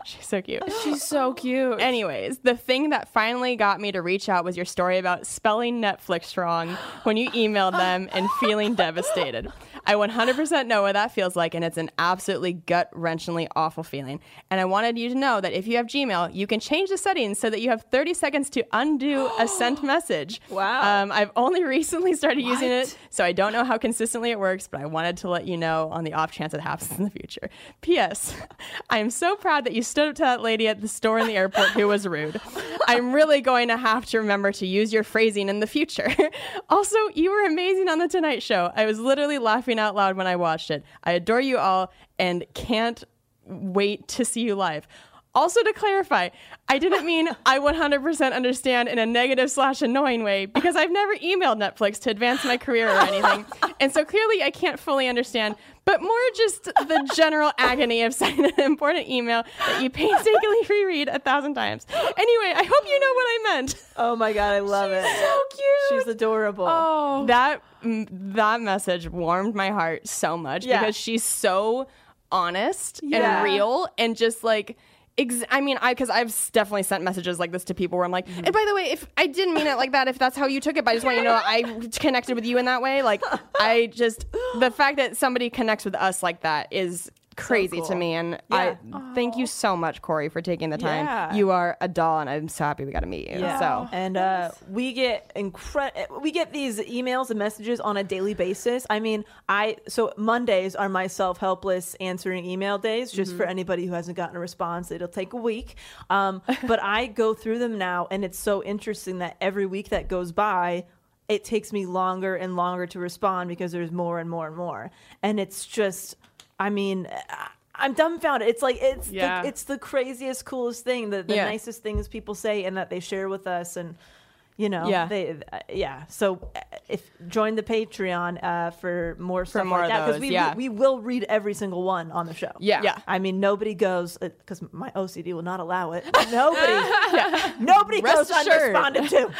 She's so cute. She's so cute. Anyways, the thing that finally got me to reach out was your story about spelling Netflix wrong when you emailed them and feeling devastated. I 100% know what that feels like, and it's an absolutely gut-wrenchingly awful feeling. And I wanted you to know that if you have Gmail, you can change the settings so that you have 30 seconds to undo a sent message. Wow. I've only recently started using it, so I don't know how consistently it works, but I wanted to let you know on the off chance it happens in the future. P.S. I'm so proud that you stood up to that lady at the store in the airport who was rude. I'm really going to have to remember to use your phrasing in the future. Also, you were amazing on the Tonight Show. I was literally laughing out loud when I watched it. I adore you all and can't wait to see you live. Also, to clarify, I didn't mean I 100% understand in a negative slash annoying way, because I've never emailed Netflix to advance my career or anything. And so clearly I can't fully understand, but more just the general agony of sending an important email that you painstakingly reread 1,000 times. Anyway, I hope you know what I meant. Oh my God, I love it. She's so cute. She's adorable. Oh, that message warmed my heart so much because she's so honest and real and just like... I mean, because I've definitely sent messages like this to people where I'm like, and by the way, if I didn't mean it like that, if that's how you took it, but I just want you to know I connected with you in that way. Like, I just, the fact that somebody connects with us like that is crazy to me. And I thank you so much, Corey, for taking the time. You are a doll, and I'm so happy we got to meet you. So, and we get we get these emails and messages on a daily basis. I mean, so Mondays are my Self-Helpless answering email days, just for anybody who hasn't gotten a response. It'll take a week, but I go through them now, and it's so interesting that every week that goes by, it takes me longer and longer to respond because there's more and more and more, and it's just. I mean, I'm dumbfounded. It's like it's the craziest, coolest thing. The nicest things people say and that they share with us, and you know, So, if join the Patreon for more stuff like that, because we will read every single one on the show. Yeah. I mean, nobody goes because my OCD will not allow it. Nobody goes unresponded to.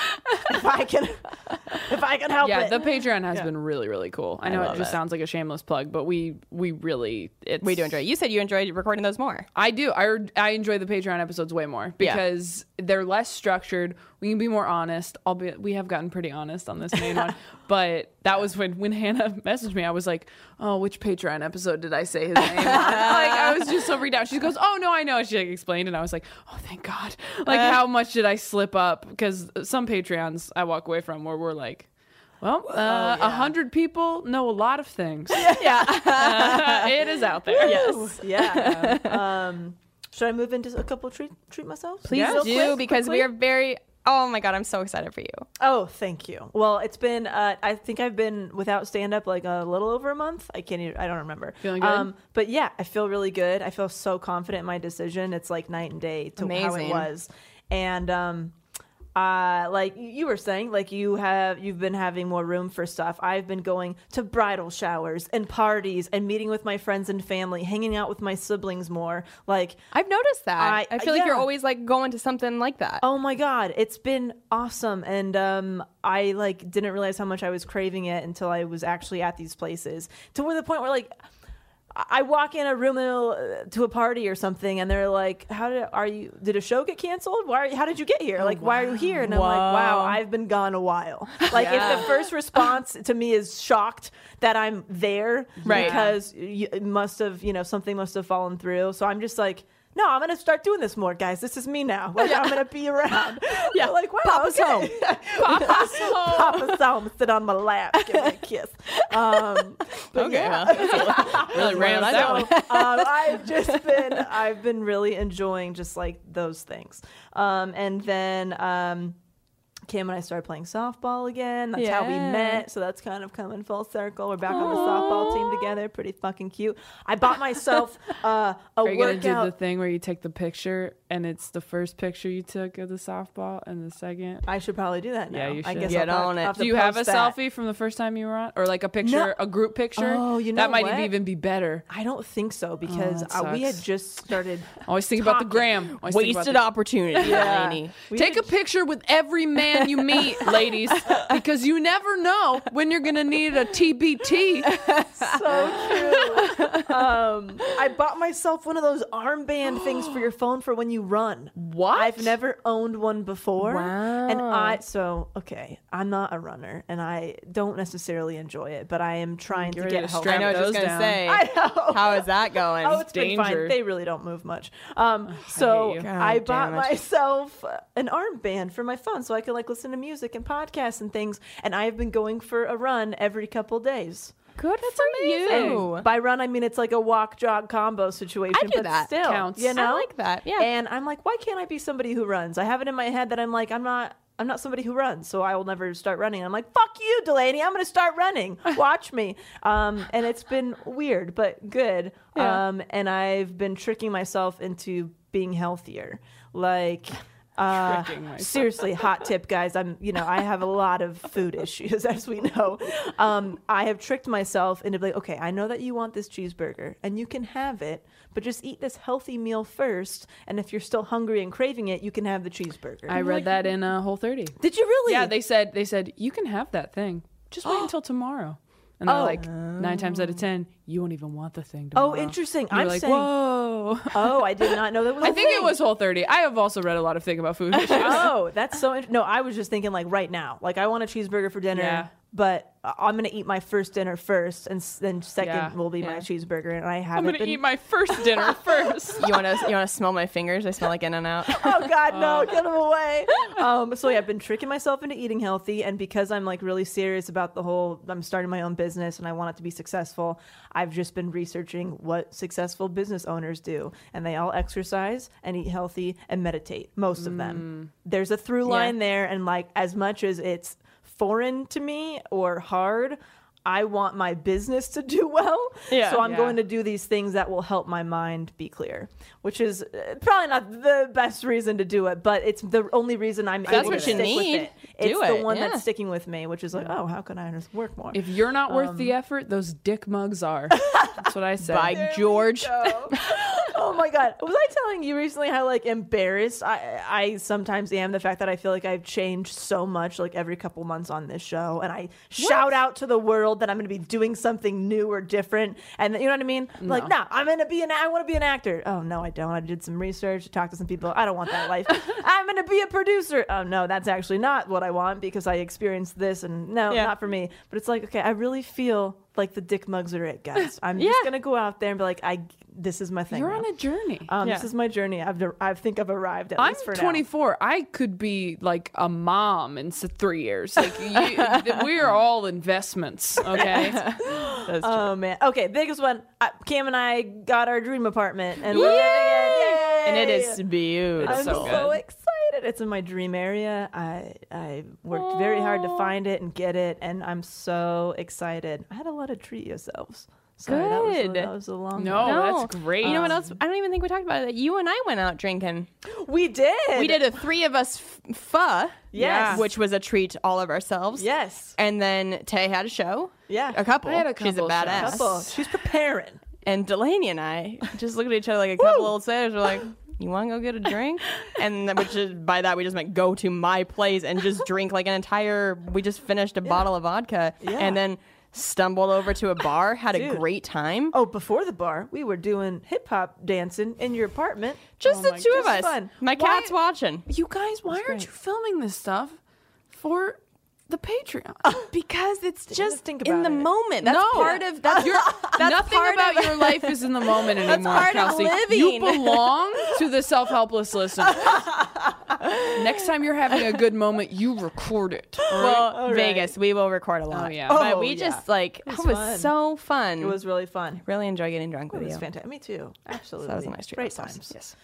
If I can help it. Yeah, the Patreon has been really, really cool. I know it just sounds like a shameless plug, but we do enjoy it. You said you enjoyed recording those more. I do. I enjoy the Patreon episodes way more because they're less structured. We can be more honest. We have gotten pretty honest on this main one, but that was when Hannah messaged me. I was like, "Oh, which Patreon episode did I say his name?" I was just so freaked out. She goes, "Oh no, I know." She explained, and I was like, "Oh, thank God!" Like, how much did I slip up? Because some Patreons I walk away from where we're like. Well, 100 people know a lot of things. It is out there. Yes. Yeah. Should I move into a couple treat myself? Please do, because we are very... Oh my God, I'm so excited for you. Oh, thank you. Well, it's been, I think I've been without stand-up like a little over a month. I don't remember. Feeling good? But yeah, I feel really good. I feel so confident in my decision. It's like night and day to how it was. And... like you were saying, like you've been having more room for stuff. I've been going to bridal showers and parties and meeting with my friends and family, hanging out with my siblings more. Like I've noticed that. I feel like you're always like going to something like that. Oh my God, it's been awesome, and I like didn't realize how much I was craving it until I was actually at these places to the point where like. I walk in a room to a party or something, and they're like, did a show get canceled? How did you get here? Like, why are you here? And I'm like, wow, I've been gone a while. Like, if the first response to me is shocked that I'm there because it must have, something must have fallen through. So I'm just like, no, I'm gonna start doing this more, guys. This is me now. Like I'm gonna be around. Yeah, like wow, Papa's home. Papa's home. Sit on my lap, give me a kiss. Really ran that one. I've been really enjoying just like those things, and then Kim and I started playing softball again. That's how we met. So that's kind of coming full circle. We're back on the softball team together. Pretty fucking cute. I bought myself a workout. Are you going to do the thing where you take the picture and it's the first picture you took of the softball and the second? I should probably do that now. Yeah, you should. I guess get on it. Do you have a selfie from the first time you were on? Or like a picture, a group picture? Oh, you know that might even be better. I don't think so because we had just started always think about the gram. Wasted opportunity. Yeah. Take a picture with every man you meet, ladies, because you never know when you're gonna need a TBT. So true. I bought myself one of those armband things for your phone for when you run. What? I've never owned one before. Wow. And I'm not a runner and I don't necessarily enjoy it, but I am trying to get home. I know, I was just gonna say, I know. How is that going? Oh, it's been fine. They really don't move much. I bought myself an armband for my phone so I could like listen to music and podcasts and things, and I have been going for a run every couple days. Good That's for you. And by run, I mean it's like a walk jog combo situation. I do but that. Still, counts. You know, I like that. Yeah. And I'm like, why can't I be somebody who runs? I have it in my head that I'm like, I'm not somebody who runs, so I will never start running. I'm like, fuck you, Delanie. I'm going to start running. Watch me. And it's been weird, but good. Yeah. And I've been tricking myself into being healthier. Like. Seriously, hot tip, guys. I have a lot of food issues, as we know. I have tricked myself into like, okay, I know that you want this cheeseburger and you can have it, but just eat this healthy meal first. And if you're still hungry and craving it, you can have the cheeseburger. I read that in Whole 30. Did you really? Yeah, they said you can have that thing. Just wait until tomorrow. And they're like, 9 times out of 10, you won't even want the thing tomorrow. Oh, interesting. I'm like, saying, whoa. Oh, I did not know that was a thing. I think it was Whole 30. I have also read a lot of things about food issues. Oh, that's so interesting. No, I was just thinking like right now. Like I want a cheeseburger for dinner, but I'm going to eat my first dinner first, and then second will be my cheeseburger. And I'm going to eat my first dinner first. You want to smell my fingers? They smell like In-N-Out. Oh, God, no. Get them away. I've been tricking myself into eating healthy. And because I'm like really serious about the whole, I'm starting my own business and I want it to be successful, I've just been researching what successful business owners do. And they all exercise and eat healthy and meditate. Most of them. There's a through line there. And like, as much as it's foreign to me or hard, I want my business to do well. Yeah, so I'm going to do these things that will help my mind be clear, which is probably not the best reason to do it, but it's the only reason I'm able to stick with it. It's the one that's sticking with me, which is like, oh, how can I just work more? If you're not worth the effort, those dick mugs are. That's what I said. By George. Oh my God. Was I telling you recently how like embarrassed I sometimes am? The fact that I feel like I've changed so much like every couple months on this show, and I shout out to the world that I'm going to be doing something new or different. And you know what I mean? No. Like, no, I want to be an actor. Oh no, I don't. I did some research, talked to some people. I don't want that life. I'm going to be a producer. Oh no, that's actually not what I want because I experienced this and not for me. But it's like, okay, I really feel like the dick mugs are it, guys. I'm just going to go out there and be like, this is my thing. You're now on a journey. This is my journey. I think I've arrived at least for now. I'm 24. I could be like a mom in 3 years. Like we are all investments. Okay. That's true. Oh man. Okay. Biggest one. Cam and I got our dream apartment, and we're living in it. And it is beautiful. I'm so excited. It's in my dream area. I worked very hard to find it and get it, and I'm so excited. I had a lot of treat yourselves. Sorry, good. That was a long one. No, that's great. You know what else? I don't even think we talked about it. You and I went out drinking. We did. We did a three of us pho. Yes. Which was a treat all of ourselves. Yes. And then Tay had a show. Yeah. A couple. I had a couple. She's a badass. She's preparing. And Delanie and I just look at each other like a couple old sailors. We're like, you want to go get a drink? And then, by that, we just meant go to my place and just drink like an entire... We just finished a bottle of vodka. Yeah. And then... stumbled over to a bar, had a great time. Oh, before the bar, we were doing hip-hop dancing in your apartment. Just the two of us. Fun. Cat's watching. You guys, why aren't you filming this stuff for the Patreon? Because it's just in the moment. That's part of... nothing about your life is in the moment anymore, that's part Kelsey. Of living. You belong to the self-helpless listeners. Next time you're having a good moment, you record it. Right? Well, Vegas, we will record a lot. Oh, yeah. But we just like... It was so fun. It was really fun. Really enjoy getting drunk with you. It was fantastic. Me too. Absolutely. So that was a nice treat. Great times. Yes.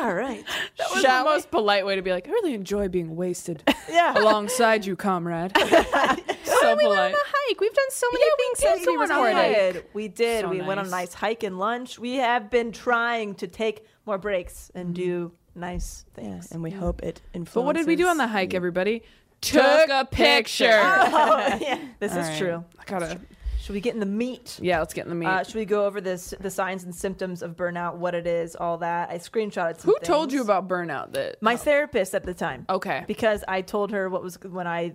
All right. That was the most polite way to be like, I really enjoy being wasted alongside you, comrade. So polite. We went on a hike. We've done so many things since we recorded. We did. So we went on a nice hike and lunch. We have been trying to take more breaks and do nice things. Yeah, and we hope it influences. But what did we do on the hike, everybody? Took a picture. Oh, yeah. This is true. I gotta... Should we get in the meat? Yeah, let's get in the meat. Should we go over this, the signs and symptoms of burnout, what it is, all that? I screenshotted some things. Told you about burnout? My therapist at the time. Okay. Because I told her what was when I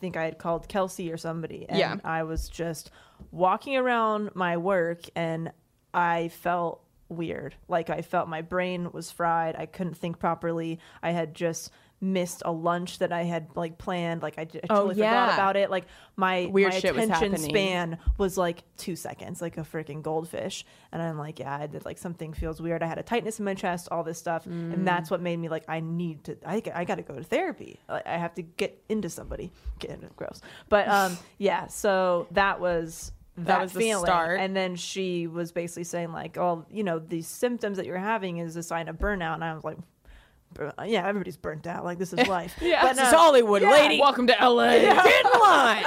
think I had called Kelsey or somebody. And I was just walking around my work and I felt weird. Like I felt my brain was fried. I couldn't think properly. I had just... missed a lunch that I had like planned, like I totally forgot about it, like my attention span was like 2 seconds, like a freaking goldfish. And I'm like, I did, like something feels weird. I had a tightness in my chest, all this stuff. And that's what made me like, I gotta go to therapy. I have to get into gross, but so that was that feeling. The start. And then she was basically saying like, oh, you know, these symptoms that you're having is a sign of burnout. And I was like, yeah, everybody's burnt out. Like, this is life. But this is Hollywood, lady. Welcome to LA. Get in line.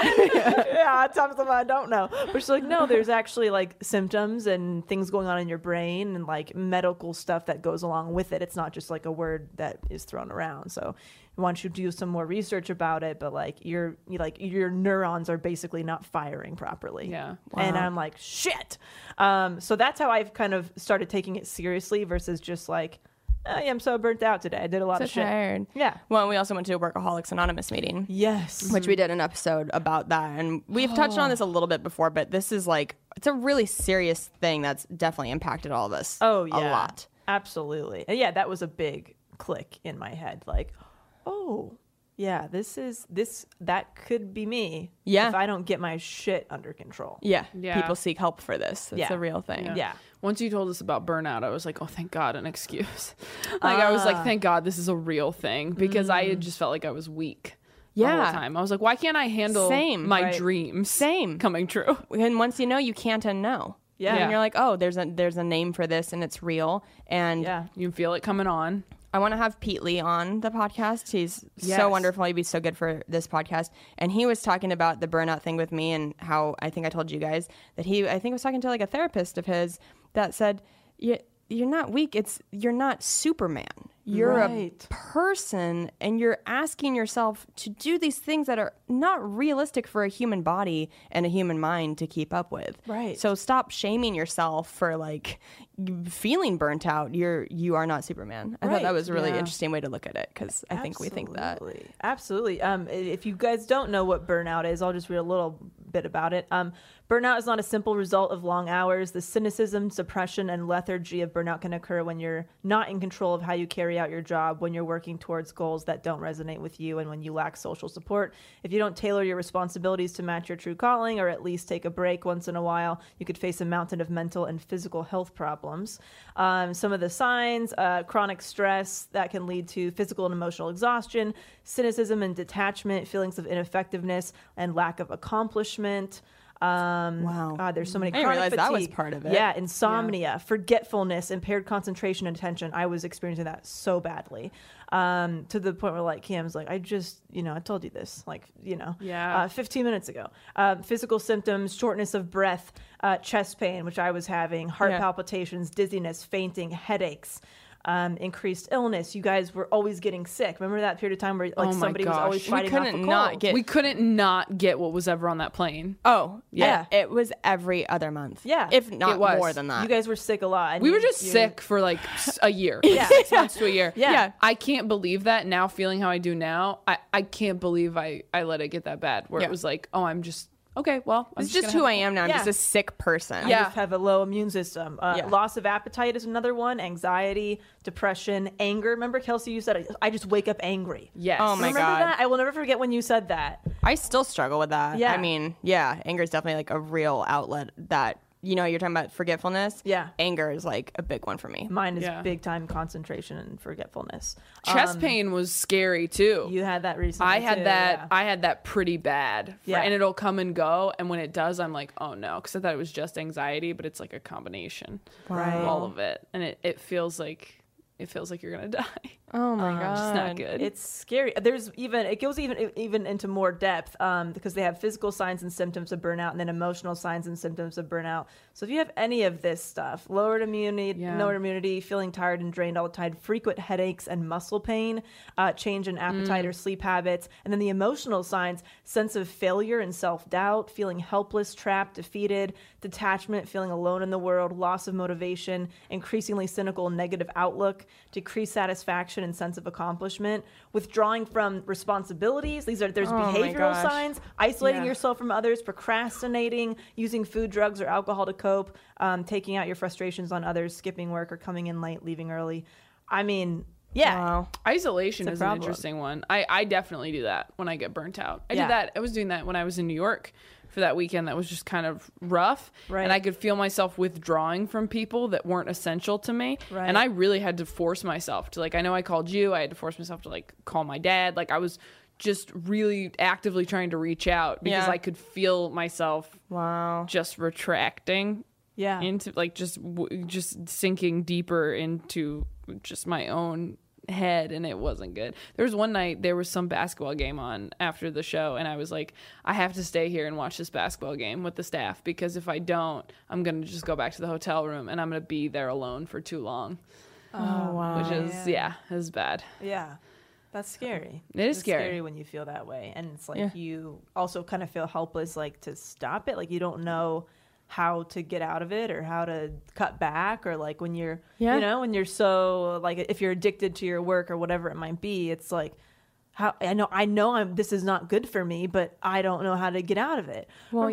Times I don't know. But she's like, no, there's actually like symptoms and things going on in your brain and like medical stuff that goes along with it. It's not just like a word that is thrown around. So why don't you do some more research about it? But like your neurons are basically not firing properly. Yeah. Wow. And I'm like, shit. So that's how I've kind of started taking it seriously versus just like, I'm so burnt out today. I did a lot of shit. Tired. Yeah. Well, we also went to a Workaholics Anonymous meeting. Yes. Which we did an episode about that. And we've touched on this a little bit before, but this is like, it's a really serious thing that's definitely impacted all of us. Oh, yeah. A lot. Absolutely. And yeah, that was a big click in my head. Like, oh, yeah, that could be me. Yeah. If I don't get my shit under control. Yeah. People seek help for this. It's a real thing. Yeah. Once you told us about burnout, I was like, oh, thank God, an excuse. Like, I was like, thank God this is a real thing, because I just felt like I was weak the whole time. I was like, why can't I handle my dreams coming true? And once you know, you can't unknow. Yeah. And you're like, oh, there's a name for this, and it's real. And you feel it coming on. I want to have Pete Lee on the podcast. He's so wonderful. He'd be so good for this podcast. And he was talking about the burnout thing with me and how I think I told you guys that I think was talking to like a therapist of his that said, you're not weak. You're not Superman. You're a person, and you're asking yourself to do these things that are not realistic for a human body and a human mind to keep up with. Right. So stop shaming yourself for like feeling burnt out. You are not Superman. I thought that was a really interesting way to look at it, because I think we think that. Absolutely. If you guys don't know what burnout is, I'll just read a little bit about it. Burnout is not a simple result of long hours. The cynicism, depression, and lethargy of burnout can occur when you're not in control of how you carry out your job, when you're working towards goals that don't resonate with you, and when you lack social support. If you don't tailor your responsibilities to match your true calling, or at least take a break once in a while, you could face a mountain of mental and physical health problems. Some of the signs, chronic stress that can lead to physical and emotional exhaustion, cynicism and detachment, feelings of ineffectiveness and lack of accomplishment. Wow. There's so many. I didn't realize fatigue. That was part of it. Yeah. Insomnia, forgetfulness, impaired concentration and attention. I was experiencing that so badly, to the point where like Cam's like, I just, I told you this, 15 minutes ago. Physical symptoms, shortness of breath, chest pain, which I was having, heart palpitations, dizziness, fainting, headaches. Increased illness. You guys were always getting sick. Remember that period of time where like somebody was always fighting off a cold? We couldn't not get what was ever on that plane. Oh yeah, it was every other month. Yeah, if not more than that. You guys were sick a lot. We were just sick for like a year. 6 months to a year. Yeah, I can't believe that now. Feeling how I do now, I can't believe I let it get that bad. Where it was like, oh, I'm just. Okay, well, it's just who I am now. I'm just a sick person. I just have a low immune system. Loss of appetite is another one. Anxiety, depression, anger. Remember, Kelsey, you said, I just wake up angry. Yes. Oh, my God. Remember that? I will never forget when you said that. I still struggle with that. Yeah. I mean, anger is definitely like a real outlet that, you're talking about forgetfulness. Yeah. Anger is like a big one for me. Mine is big time concentration and forgetfulness. Chest pain was scary too. You had that recently. I had that pretty bad. Yeah. And it'll come and go. And when it does, I'm like, oh no. Because I thought it was just anxiety, but it's like a combination. Right. Of all of it. And it feels like it feels like you're gonna die. Oh my god, it's not good. It's scary. There's even, it goes even into more depth because they have physical signs and symptoms of burnout, and then emotional signs and symptoms of burnout. So if you have any of this stuff, lowered immunity, feeling tired and drained all the time, frequent headaches and muscle pain, change in appetite or sleep habits, and then the emotional signs: sense of failure and self-doubt, feeling helpless, trapped, defeated, detachment, feeling alone in the world, loss of motivation, increasingly cynical, negative outlook, decreased satisfaction and sense of accomplishment, withdrawing from responsibilities. There's behavioral signs: isolating yourself from others, procrastinating, using food, drugs, or alcohol to cope, taking out your frustrations on others, skipping work or coming in late, leaving early. I mean, isolation is an interesting one. I definitely do that when I get burnt out. I did that. I was doing that when I was in New York for that weekend that was just kind of rough, right? And I could feel myself withdrawing from people that weren't essential to me, right? And I really had to force myself to, like, I know I called you, I had to force myself to like call my dad. Like I was just really actively trying to reach out because I could feel myself just retracting into like just sinking deeper into just my own head, and it wasn't good. There was one night there was some basketball game on after the show, and I was like, I have to stay here and watch this basketball game with the staff, because if I don't, I'm gonna just go back to the hotel room and I'm gonna be there alone for too long. Which is is bad. That's scary. It is scary when you feel that way, and it's like you also kind of feel helpless, like to stop it, like you don't know how to get out of it or how to cut back, or like when you're you know, when you're so, like if you're addicted to your work or whatever it might be, it's like, how I know this is not good for me, but I don't know how to get out of it. Well,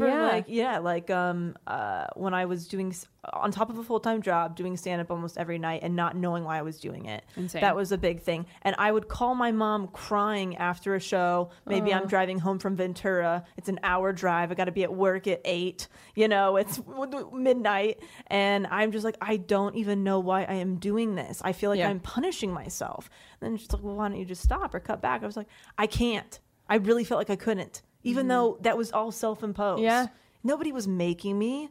when I was doing, on top of a full-time job, doing stand-up almost every night and not knowing why I was doing it. Insane. That was a big thing. And I would call my mom crying after a show. Maybe I'm driving home from Ventura. It's an hour drive. I got to be at work at 8. You know, it's midnight. And I'm just like, I don't even know why I am doing this. I feel like I'm punishing myself. And then she's like, well, why don't you just stop or cut back? I was like, I can't. I really felt like I couldn't, even though that was all self-imposed. Yeah. Nobody was making me.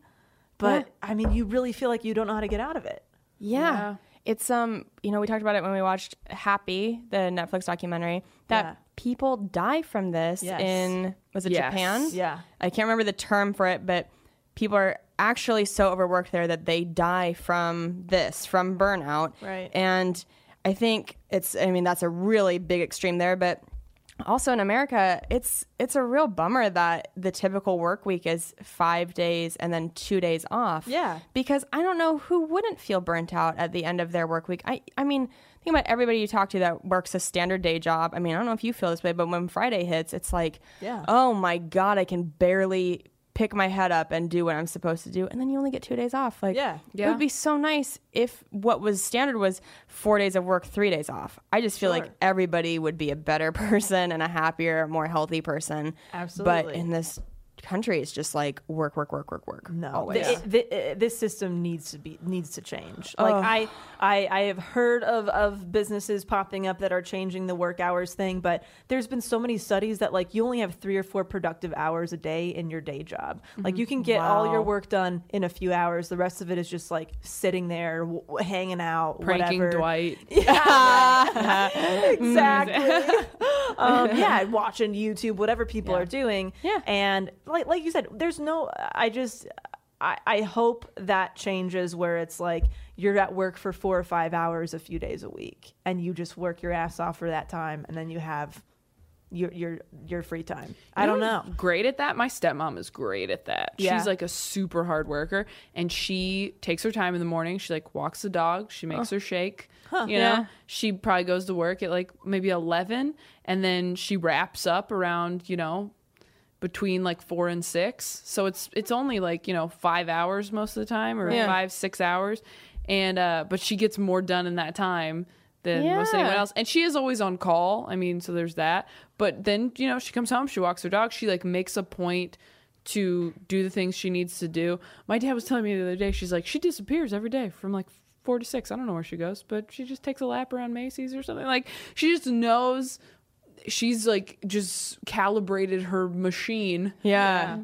But I mean, you really feel like you don't know how to get out of it. Yeah. It's, you know, we talked about it when we watched Happy, the Netflix documentary, that people die from this in, was it Japan? Yeah. I can't remember the term for it, but people are actually so overworked there that they die from this, from burnout. Right. And I think it's, I mean, that's a really big extreme there, but also in America, it's a real bummer that the typical work week is 5 days and then 2 days off. Yeah. Because I don't know who wouldn't feel burnt out at the end of their work week. I mean, think about everybody you talk to that works a standard day job. I mean, I don't know if you feel this way, but when Friday hits, it's like, oh my God, I can barely pick my head up and do what I'm supposed to do. And then you only get 2 days off. Like, it would be so nice if what was standard was 4 days of work, 3 days off. I just feel like everybody would be a better person and a happier, more healthy person. Absolutely. But in this country, it's just like work. No, always. This system needs to change. Like I have heard of businesses popping up that are changing the work hours thing, but there's been so many studies that like you only have 3 or 4 productive hours a day in your day job. Like you can get all your work done in a few hours. The rest of it is just like sitting there, hanging out, pranking whatever. Dwight. Yeah, exactly. Watching YouTube, whatever people are doing. Yeah, and like you said, there's no, I hope that changes where it's like you're at work for 4 or 5 hours a few days a week and you just work your ass off for that time, and then you have your free time. I don't know. Great at that. My stepmom is great at that. Yeah. She's like a super hard worker, and she takes her time in the morning. She like walks the dog. She makes her shake. Huh, you know, she probably goes to work at like maybe 11, and then she wraps up around, you know, between like 4 and 6. So it's only like, you know, 5 hours most of the time, or 5-6 hours. And but she gets more done in that time than most anyone else. And she is always on call. I mean, so there's that. But then, you know, she comes home, she walks her dog, she like makes a point to do the things she needs to do. My dad was telling me the other day, she's like, she disappears every day from like 4 to 6. I don't know where she goes, but she just takes a lap around Macy's or something. Like she just knows she's like just calibrated her machine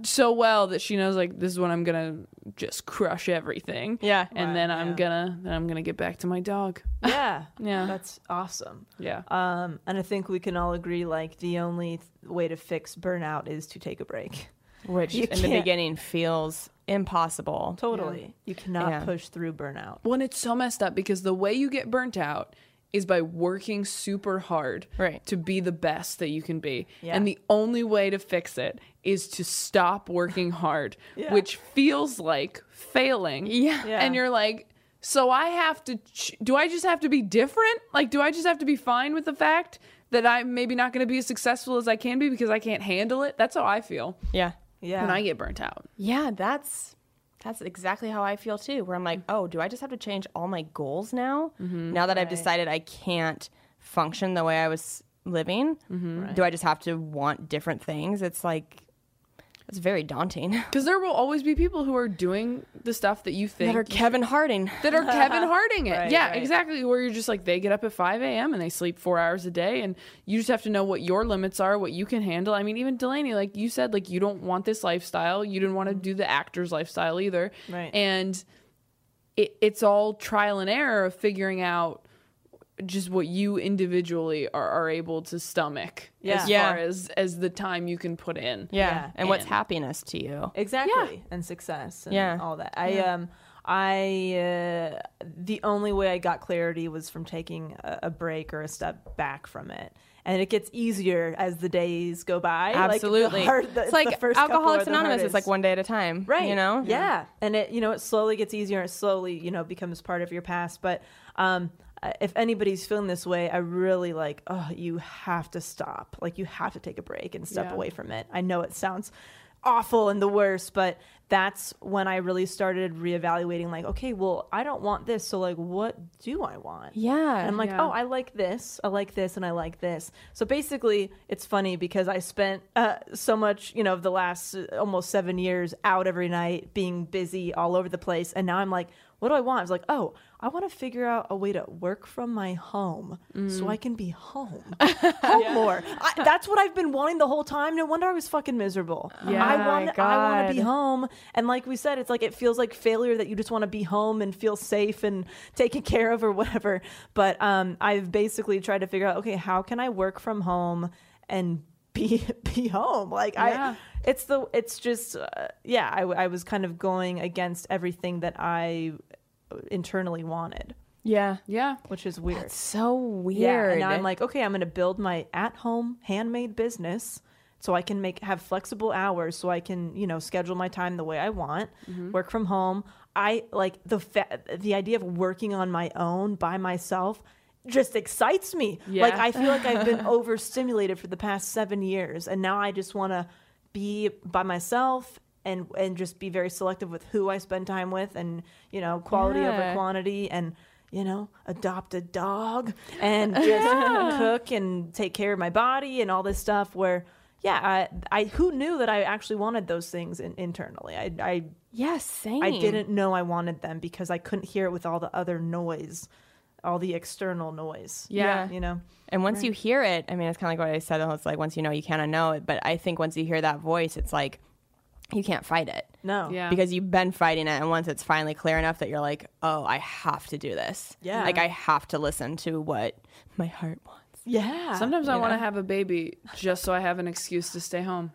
so well that she knows like this is when I'm gonna just crush everything and then I'm gonna get back to my dog. That's awesome. And I think we can all agree like the only way to fix burnout is to take a break, which in the beginning feels impossible. You cannot push through burnout. Well, and it's so messed up because the way you get burnt out is by working super hard to be the best that you can be. And the only way to fix it is to stop working hard, which feels like failing. And you're like, so I have to, do I just have to be different? Like, do I just have to be fine with the fact that I'm maybe not going to be as successful as I can be because I can't handle it? That's how I feel. When I get burnt out. That's exactly how I feel too, where I'm like, oh, do I just have to change all my goals now? Now that I've decided I can't function the way I was living, do I just have to want different things? It's like, it's very daunting. Because there will always be people who are doing the stuff that you think. That are Kevin Harding. That are Kevin Harding it. Exactly. Where you're just like, they get up at 5 a.m. and they sleep 4 hours a day. And you just have to know what your limits are, what you can handle. I mean, even Delanie, like you said, like you don't want this lifestyle. You didn't want to do the actor's lifestyle either. And it's all trial and error of figuring out just what you individually are able to stomach as far as the time you can put in. And what's happiness to you. And success and all that. I the only way I got clarity was from taking a break or a step back from it. And it gets easier as the days go by. Absolutely. It's like Alcoholics Anonymous is like one day at a time. You know? And it, you know, it slowly gets easier. It slowly, you know, becomes part of your past. But, if anybody's feeling this way, I really like, oh, you have to stop. Like you have to take a break and step away from it. I know it sounds awful and the worst, but that's when I really started reevaluating like, okay, well, I don't want this. So like, what do I want? And I'm like, oh, I like this. I like this. And I like this. So basically it's funny because I spent so much, you know, of the last almost 7 years out every night being busy all over the place. And now I'm like, what do I want? I was like, oh, I want to figure out a way to work from my home so I can be home more. That's what I've been wanting the whole time. No wonder I was fucking miserable. I want to be home. And like we said, it's like, it feels like failure that you just want to be home and feel safe and taken care of or whatever. But I've basically tried to figure out, okay, how can I work from home and be home? Like I was kind of going against everything that I internally wanted. Which is weird. That's so weird. And now I'm like, okay, I'm going to build my at-home handmade business so I can have flexible hours so I can, you know, schedule my time the way I want, work from home. I like the idea of working on my own by myself just excites me. Like I feel like I've been overstimulated for the past 7 years and now I just want to be by myself and just be very selective with who I spend time with and, you know, quality over quantity and, you know, adopt a dog and just cook and take care of my body and all this stuff where, I who knew that I actually wanted those things internally? Same. I didn't know I wanted them because I couldn't hear it with all the other noise, all the external noise. You know? And once you hear it, I mean, it's kind of like what I said. It's like, once you know, you can't unknow it. But I think once you hear that voice, it's like, you can't fight it. No. Yeah. Because you've been fighting it. And once it's finally clear enough that you're like, oh, I have to do this. Yeah. Like, I have to listen to what my heart wants. Yeah. Sometimes I want to have a baby just so I have an excuse to stay home.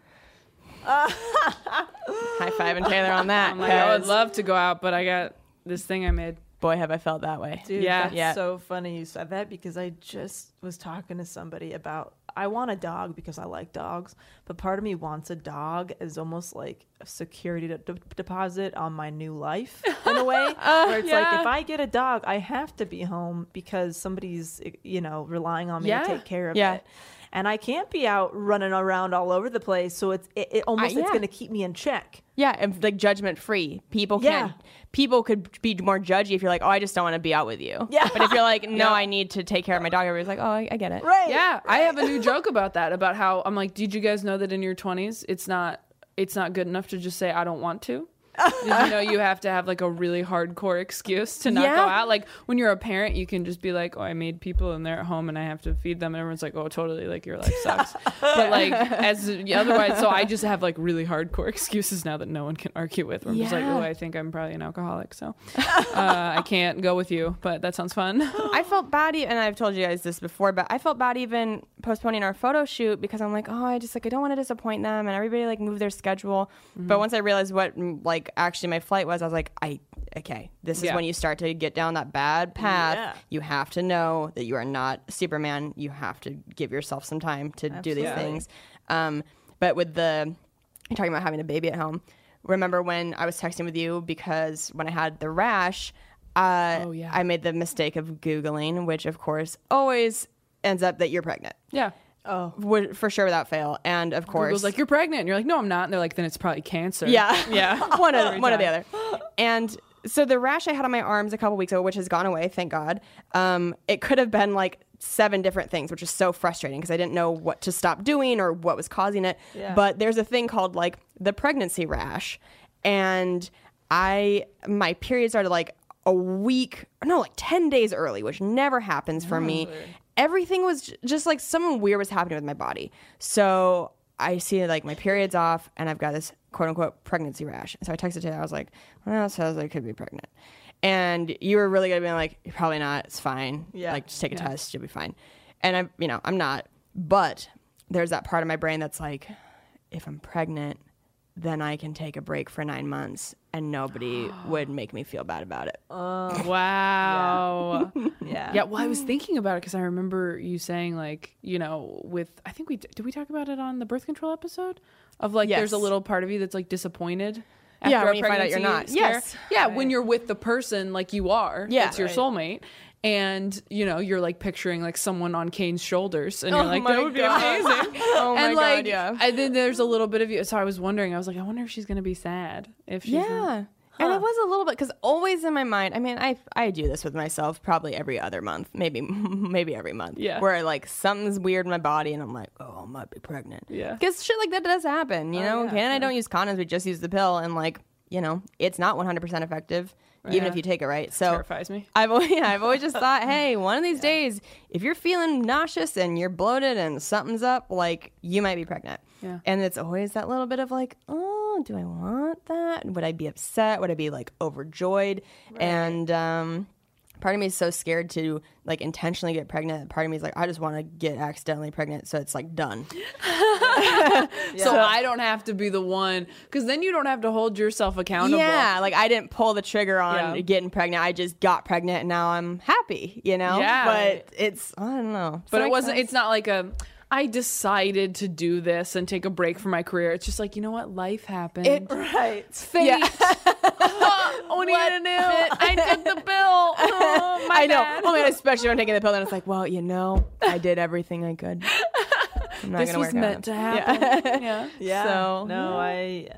High five and Taylor on that. I'm like, I would love to go out, but I got this thing I made. Boy, have I felt that way. Dude, that's so funny you said that because I just was talking to somebody about, I want a dog because I like dogs, but part of me wants a dog as almost like a security deposit on my new life in a way. Where it's like, if I get a dog, I have to be home because somebody's, you know, relying on me to take care of it. And I can't be out running around all over the place. So it almost it's going to keep me in check. Yeah, and like judgment free. People can't. People could be more judgy if you're like, oh, I just don't want to be out with you. Yeah. But if you're like, no, I need to take care of my dog, everybody's like, oh, I get it. Right. Yeah. Right. I have a new joke about that. About how I'm like, did you guys know that in your 20s, it's not good enough to just say I don't want to. You know, you have to have like a really hardcore excuse to not go out. Like when you're a parent, you can just be like, oh, I made people and they're at home and I have to feed them. And everyone's like, oh, totally. Like your life sucks. But like otherwise, so I just have like really hardcore excuses now that no one can argue with. I'm just like, oh, I think I'm probably an alcoholic. So I can't go with you, but that sounds fun. I felt bad. And I've told you guys this before, but I felt bad even postponing our photo shoot because I'm like, oh, I don't want to disappoint them. And everybody like moved their schedule. Mm-hmm. But once I realized what like actually my flight was, I was like, this is when you start to get down that bad path. Yeah. You have to know that you are not Superman. You have to give yourself some time to do these things. But with you're talking about having a baby at home. Remember when I was texting with you because when I had the rash, I made the mistake of Googling, which of course always ends up that you're pregnant. Yeah. Oh, for sure, without fail. And of course, Google's like, you're pregnant. And you're like, no, I'm not. And they're like, then it's probably cancer. Yeah. one or the other. And so the rash I had on my arms a couple weeks ago, which has gone away, thank God. It could have been like 7 different things, which is so frustrating because I didn't know what to stop doing or what was causing it. Yeah. But there's a thing called like the pregnancy rash, and my period started like a week, no, like 10 days early, which never happens for me. Everything was just like something weird was happening with my body. So I see like my period's off and I've got this quote unquote pregnancy rash. So I texted Taylor. I was like, well, it says I could be pregnant. And you were really good at being like, you're probably not. It's fine. Yeah. Like just take a test. You'll be fine. And I'm not. But there's that part of my brain that's like, if I'm pregnant, then I can take a break for 9 months and nobody would make me feel bad about it. Oh, wow. Yeah. Yeah. Well, I was thinking about it because I remember you saying like, I think did we talk about it on the birth control episode of like, there's a little part of you that's like disappointed after when you find out you're not. Yes. Yeah. Right. When you're with the person like you are, it's your soulmate. And you're like picturing like someone on Kane's shoulders, and you're like, that would be amazing. God, yeah. And then there's a little bit of you. So I was wondering, I was like, I wonder if she's gonna be sad if she's And it was a little bit because always in my mind, I mean, I do this with myself probably every other month, maybe every month, where like something's weird in my body, and I'm like, oh, I might be pregnant, because shit like that does happen, you know. Yeah, I don't use condoms; we just use the pill, and like it's not 100% effective. Even if you take it right. So terrifies me. I've always just thought, hey, one of these days, if you're feeling nauseous and you're bloated and something's up, like you might be pregnant. Yeah. And it's always that little bit of like, oh, do I want that? Would I be upset? Would I be like overjoyed? Right. And part of me is so scared to like intentionally get pregnant. Part of me is like, I just want to get accidentally pregnant. So it's like done. So I don't have to be the one, because then you don't have to hold yourself accountable. Yeah. Like I didn't pull the trigger on getting pregnant. I just got pregnant and now I'm happy, Yeah. But it's, I don't know. But it wasn't, it's not like a, I decided to do this and take a break from my career. It's just like, you know what? Life happened. Fate. Yeah. Only I knew. I took the pill. Oh, my bad. Oh, man, especially when I'm taking the pill. And it's like, well, I did everything I could. I'm not this was meant to happen. Yeah. So, no, I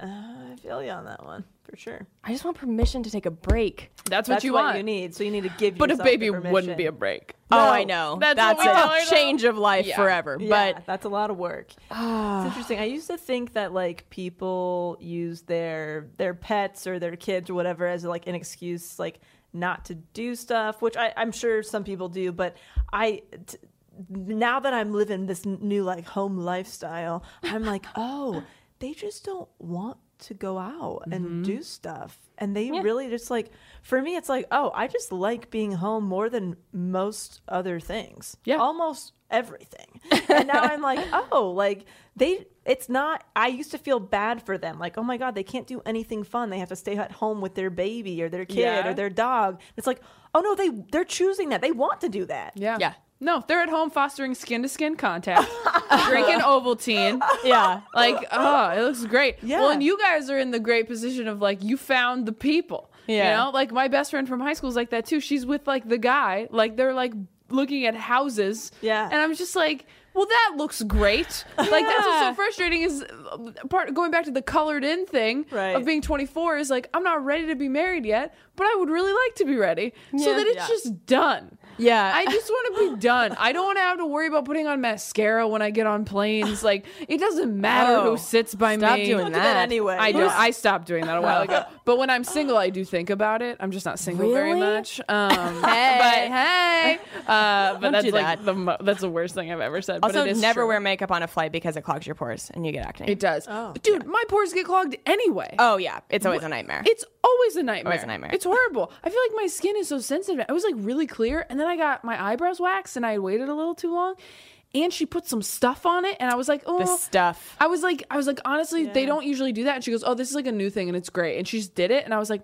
feel you on that one. For sure. I just want permission to take a break. That's what you need. So you need to give yourself permission. But a baby wouldn't be a break. No, oh, I know. That's a change of life forever. Yeah, but that's a lot of work. It's interesting. I used to think that like people use their pets or their kids or whatever as like an excuse like not to do stuff, which I'm sure some people do, but now that I'm living this new like home lifestyle, I'm like, oh, they just don't want to go out and do stuff, and they really just like, for me it's like, oh, I just like being home more than most other things, almost everything. And now I'm like, oh, like it's not, I used to feel bad for them, like, oh my God, they can't do anything fun, they have to stay at home with their baby or their kid or their dog. It's like, oh no, they're choosing that, they want to do that. No, they're at home fostering skin-to-skin contact, drinking Ovaltine. Yeah. Like, oh, it looks great. Yeah. Well, and you guys are in the great position of, like, you found the people. Yeah. Like, my best friend from high school is like that, too. She's with, like, the guy. Like, they're, like, looking at houses. Yeah. And I'm just like, well, that looks great. Like, that's what's so frustrating is going back to the colored-in thing of being 24 is, like, I'm not ready to be married yet, but I would really like to be ready so that it's just done. Yeah. I just want to be done. I don't want to have to worry about putting on mascara when I get on planes. Like, it doesn't matter who sits by me. Stop doing that anyway. I stopped doing that a while ago. But when I'm single, I do think about it. I'm just not single very much. But that's like that's the worst thing I've ever said. Also, never wear makeup on a flight because it clogs your pores and you get acne. It does. But dude, my pores get clogged anyway. Oh yeah, it's always a nightmare. It's always a nightmare. Always a nightmare. It's horrible. I feel like my skin is so sensitive. I was like really clear, and then I got my eyebrows waxed, and I waited a little too long. And she put some stuff on it, and I was like, oh. The stuff. I was like, honestly, they don't usually do that. And she goes, oh, this is like a new thing, and it's great. And she just did it, and I was like,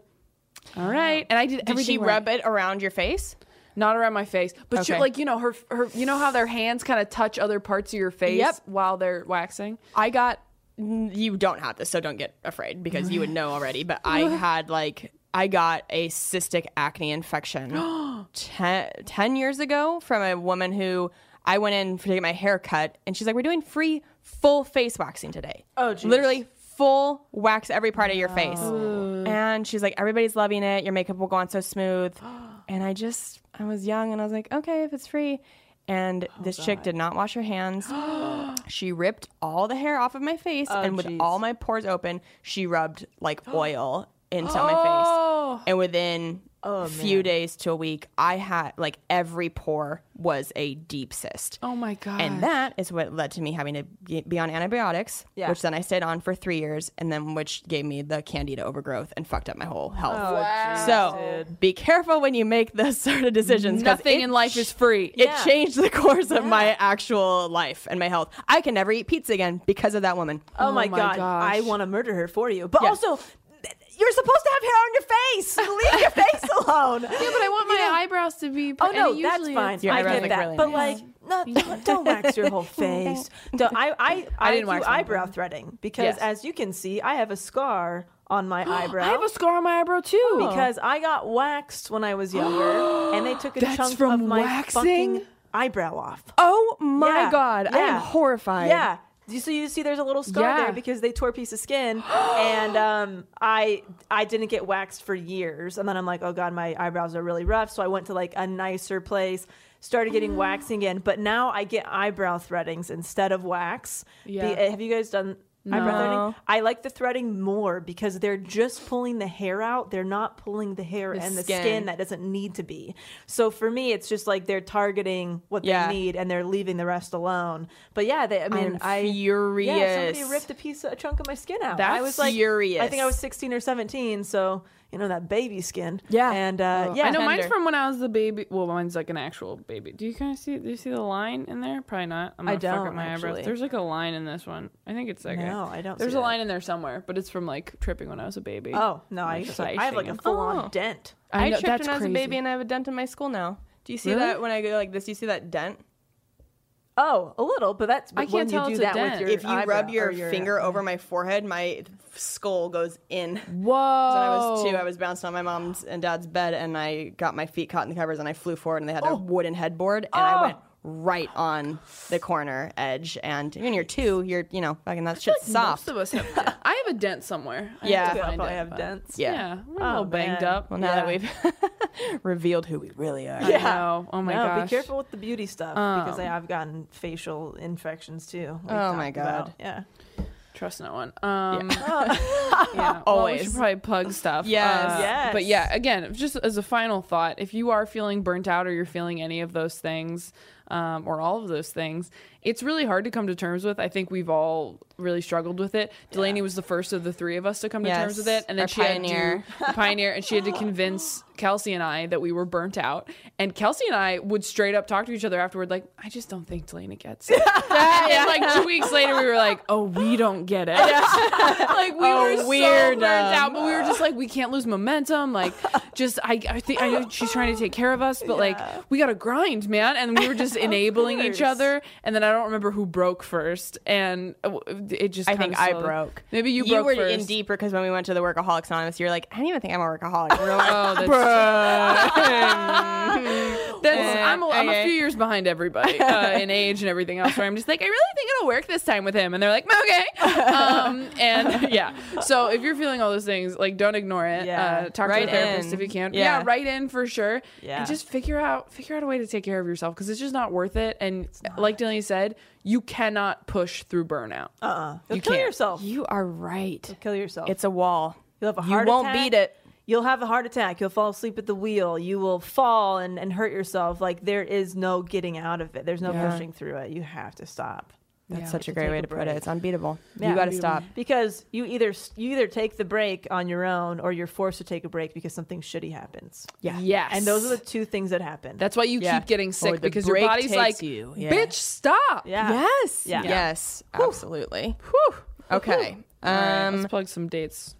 all right. And I did everything. Did she rub it around your face? Not around my face, but she, like, you know, her, you know how their hands kind of touch other parts of your face while they're waxing? I got, you don't have this, so don't get afraid because you would know already, but I had like... I got a cystic acne infection 10 years ago from a woman who I went in to get my hair cut, and she's like, we're doing free full face waxing today. Oh, geez. Literally full wax every part of your face. And she's like, everybody's loving it. Your makeup will go on so smooth. And I was young, and I was like, okay, if it's free. And this chick did not wash her hands. She ripped all the hair off of my face, and with all my pores open, she rubbed like oil into my face, and within a few days to a week, I had like every pore was a deep cyst. Oh my god! And that is what led to me having to be on antibiotics, which then I stayed on for 3 years, and then which gave me the candida overgrowth and fucked up my whole health. Be careful when you make those sort of decisions. Nothing in life is free. It changed the course of my actual life and my health. I can never eat pizza again because of that woman. Oh my god! I want to murder her for you, but also. You're supposed to have hair on your face. Leave your face alone. Yeah, but I want my eyebrows to be... no, that's fine. I get that. Really don't wax your whole face. I didn't wax eyebrow threading because, as you can see, I have a scar on my eyebrow. I have a scar on my eyebrow, too. Because I got waxed when I was younger, and they took a chunk of my fucking eyebrow off. Oh, my God. Yeah. I am horrified. Yeah. So you see there's a little scar there because they tore a piece of skin, and I didn't get waxed for years. And then I'm like, oh God, my eyebrows are really rough. So I went to like a nicer place, started getting waxing again. But now I get eyebrow threadings instead of wax. Yeah. Have you guys done... eyebrow threading? I like the threading more because they're just pulling the hair out. They're not pulling the hair and the skin that doesn't need to be. So for me, it's just like they're targeting what they need and they're leaving the rest alone. But I'm furious. Yeah, somebody ripped a chunk of my skin out. That's I was like, furious. I think I was 16 or 17, so... you know, that baby skin. Yeah. And I know mine's from when I was the baby. Well, mine's like an actual baby. Do you kind of see, do you see the line in there? Probably not. I'm going to fuck up my eyebrows. There's like a line in this one. I think it's like I don't There's a line in there somewhere, but it's from like tripping when I was a baby. Oh, no. I have like a full-on dent. I tripped when I was a baby, and I have a dent in my skull now. Do you see that when I go like this? Do you see that dent? Oh, a little, but that's... But I can't tell you do that with your... If you rub your finger over my forehead, my skull goes in. Whoa. When I was 2, I was bouncing on my mom's and dad's bed, and I got my feet caught in the covers, and I flew forward, and they had a wooden headboard, and I went right on the corner edge. And when you're 2, you're, you know, fucking that shit's like soft. Most of us have dents. I have a dent somewhere. I probably have dents. Yeah. We're a little banged up. Well, now that we've... revealed who we really are. Yeah. I know. Oh my gosh. Be careful with the beauty stuff because I've gotten facial infections too. Oh my God. About. Yeah. Trust no one. Always. Well, we should probably plug stuff. Yes. But yeah, again, just as a final thought, if you are feeling burnt out or you're feeling any of those things, or all of those things, it's really hard to come to terms with. I think we've all really struggled with it. Delaney was the first of the three of us to come to terms with it, and then she had to convince Kelsey and I that we were burnt out. And Kelsey and I would straight up talk to each other afterward, like, I just don't think Delaney gets it. And like 2 weeks later, we were like, oh, we don't get it. Like we were so burnt out, but we were just like, we can't lose momentum. Like, just I think I know she's trying to take care of us, but like we gotta grind, man. And we were just enabling each other, and then I don't remember who broke first, and it just I broke. Maybe you broke first. You were in deeper because when we went to the Workaholics Anonymous, you were like, I don't even think I'm a workaholic. We're like, oh, that's true. I'm I'm a few years behind everybody in age and everything else, where I'm just like, I really think it'll work this time with him. And they're like, okay. And yeah. So if you're feeling all those things, like, don't ignore it. Yeah. Talk to a therapist if you can. Yeah. Write in for sure. Yeah. And just figure out a way to take care of yourself, because it's just not worth it. And like Delanie said, you cannot push through burnout. You'll kill yourself. You are right. You'll kill yourself. It's a wall. You'll have a heart attack. You won't beat it. You'll have a heart attack. You'll fall asleep at the wheel. You will fall and hurt yourself. Like, there is no getting out of it. There's no pushing through it. You have to stop. That's such a great way to put it. It's unbeatable. Yeah, you got to stop, because you either take the break on your own, or you're forced to take a break because something shitty happens. Yeah. Yes. And those are the two things that happen. That's why you keep getting sick, because your body's like, you. Yeah. Bitch, stop. Yeah. Yes. Yeah. Yes. Whew. Absolutely. Whew. Okay. All right, let's plug some dates.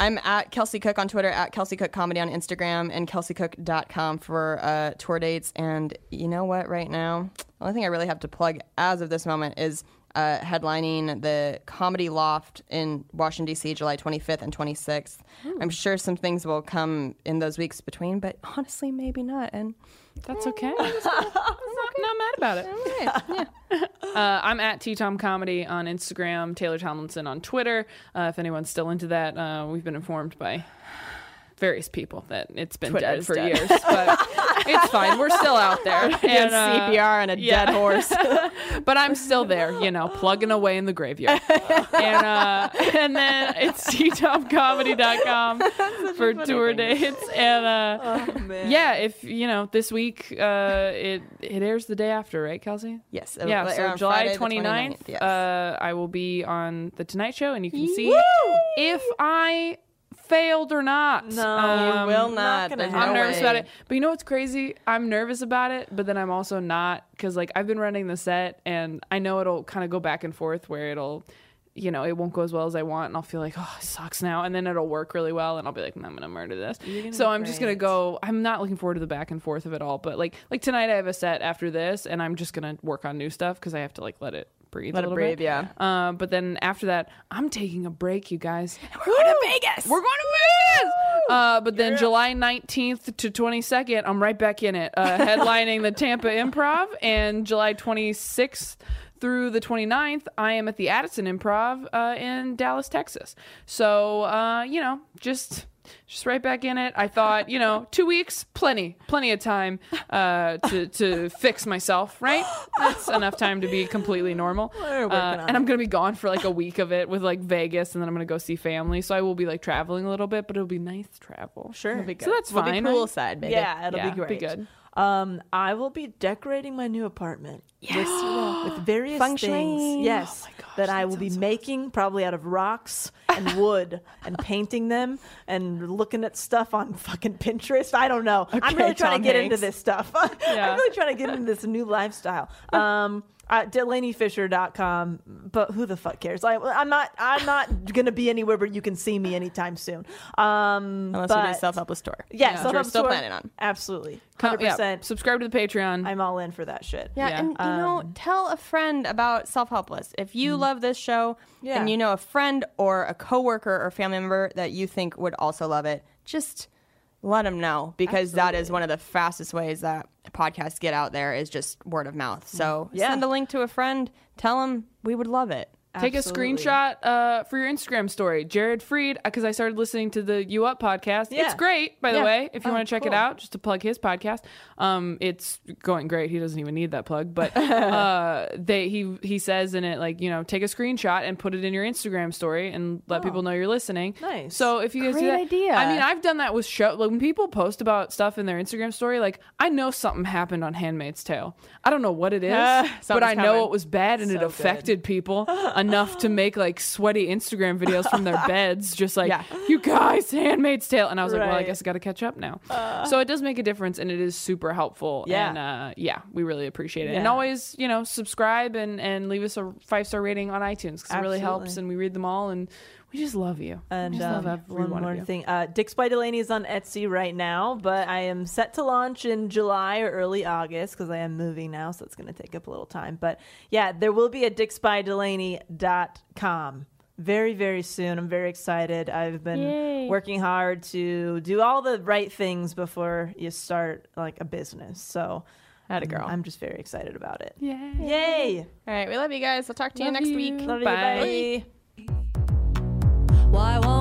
I'm at Kelsey Cook on Twitter, at Kelsey Cook Comedy on Instagram, and KelseyCook.com for tour dates. And you know what? Right now, the only thing I really have to plug as of this moment is headlining the Comedy Loft in Washington, D.C., July 25th and 26th. Ooh. I'm sure some things will come in those weeks between, but honestly, maybe not. And that's okay. I'm not mad about it. All right. Yeah. I'm at T-Tom Comedy on Instagram, Taylor Tomlinson on Twitter. If anyone's still into that, we've been informed by various people that it's been Twitter's dead for years, but it's fine. We're still out there. And CPR and a dead horse. But I'm still there, you know, plugging away in the graveyard. And then it's ctopcomedy.com for tour dates. And if, you know, this week it airs the day after, right, Kelsey? Yes. Yeah, so July 29th, yes. I will be on the Tonight Show, and you can see if I failed or not. No, you will not. I'm nervous about it. But you know what's crazy? I'm nervous about it, but then I'm also not, because, like, I've been running the set, and I know it'll kind of go back and forth, where it'll, you know, it won't go as well as I want, and I'll feel like, oh, it sucks now, and then it'll work really well, and I'll be like, I'm gonna murder this. So I'm just gonna go. I'm not looking forward to the back and forth of it all, but like tonight I have a set after this, and I'm just gonna work on new stuff, because I have to, like, let it breathe a little bit. Yeah. But then after that, I'm taking a break, you guys. And we're going to Vegas. But then July 19th to 22nd, I'm right back in it, headlining the Tampa Improv. And July 26th through the 29th, I am at the Addison Improv in Dallas, Texas. So, you know, just right back in it. I thought, you know, 2 weeks, plenty of time to fix myself, right? That's enough time to be completely normal. And I'm going to be gone for like a week of it, with like Vegas, and then I'm going to go see family. So I will be like traveling a little bit, but it'll be nice travel. Sure. It'll be good. So that's fine. We'll be poolside, maybe. Yeah, it'll be great. It'll be good. I will be decorating my new apartment with various things. Yes, oh my gosh, that I will be making, probably out of rocks and wood, and painting them, and looking at stuff on fucking Pinterest. I don't know. Okay, I'm really trying to get into this stuff. Yeah. I'm really trying to get into this new lifestyle. DelanieFischer.com, but who the fuck cares? I'm not gonna be anywhere where you can see me anytime soon. Unless you do a self-helpless tour. Yeah, self-helpless tour. We're still planning on. Absolutely. 100%. Yeah. Subscribe to the Patreon. I'm all in for that shit. Yeah, and you know, tell a friend about Self-Helpless. If you love this show, and you know a friend or a coworker or family member that you think would also love it, just let them know, because that is one of the fastest ways that podcasts get out there, is just word of mouth. So send a link to a friend, tell them we would love it. Take a screenshot for your Instagram story, Jared Freed, because I started listening to the You Up podcast. It's great, by the way, if you want to check it out, just to plug his podcast. It's going great. He doesn't even need that plug, but he says in it, like, you know, take a screenshot and put it in your Instagram story and let people know you're listening. Nice. So if you guys do that, idea. I mean, I've done that with show. Like, when people post about stuff in their Instagram story, like, I know something happened on Handmaid's Tale. I don't know what it is, but I know it was bad, and it affected people enough to make like sweaty Instagram videos from their beds, just like, you guys, Handmaid's Tale. And I was like, well, I guess I gotta catch up now. So it does make a difference, and it is super helpful. And we really appreciate it. And always, you know, subscribe and leave us a 5-star rating on iTunes, because it really helps, and we read them all, and we just love you. And we just love everyone. One more thing. Dicks by Delanie is on Etsy right now, but I am set to launch in July or early August, because I am moving now, so it's going to take up a little time. But yeah, there will be a dicksbydelanie.com very, very soon. I'm very excited. I've been working hard to do all the right things before you start like a business. So atta girl. I'm just very excited about it. Yay. Yay. All right. We love you guys. I'll talk to you next week. Love you. Bye. Bye. Why won't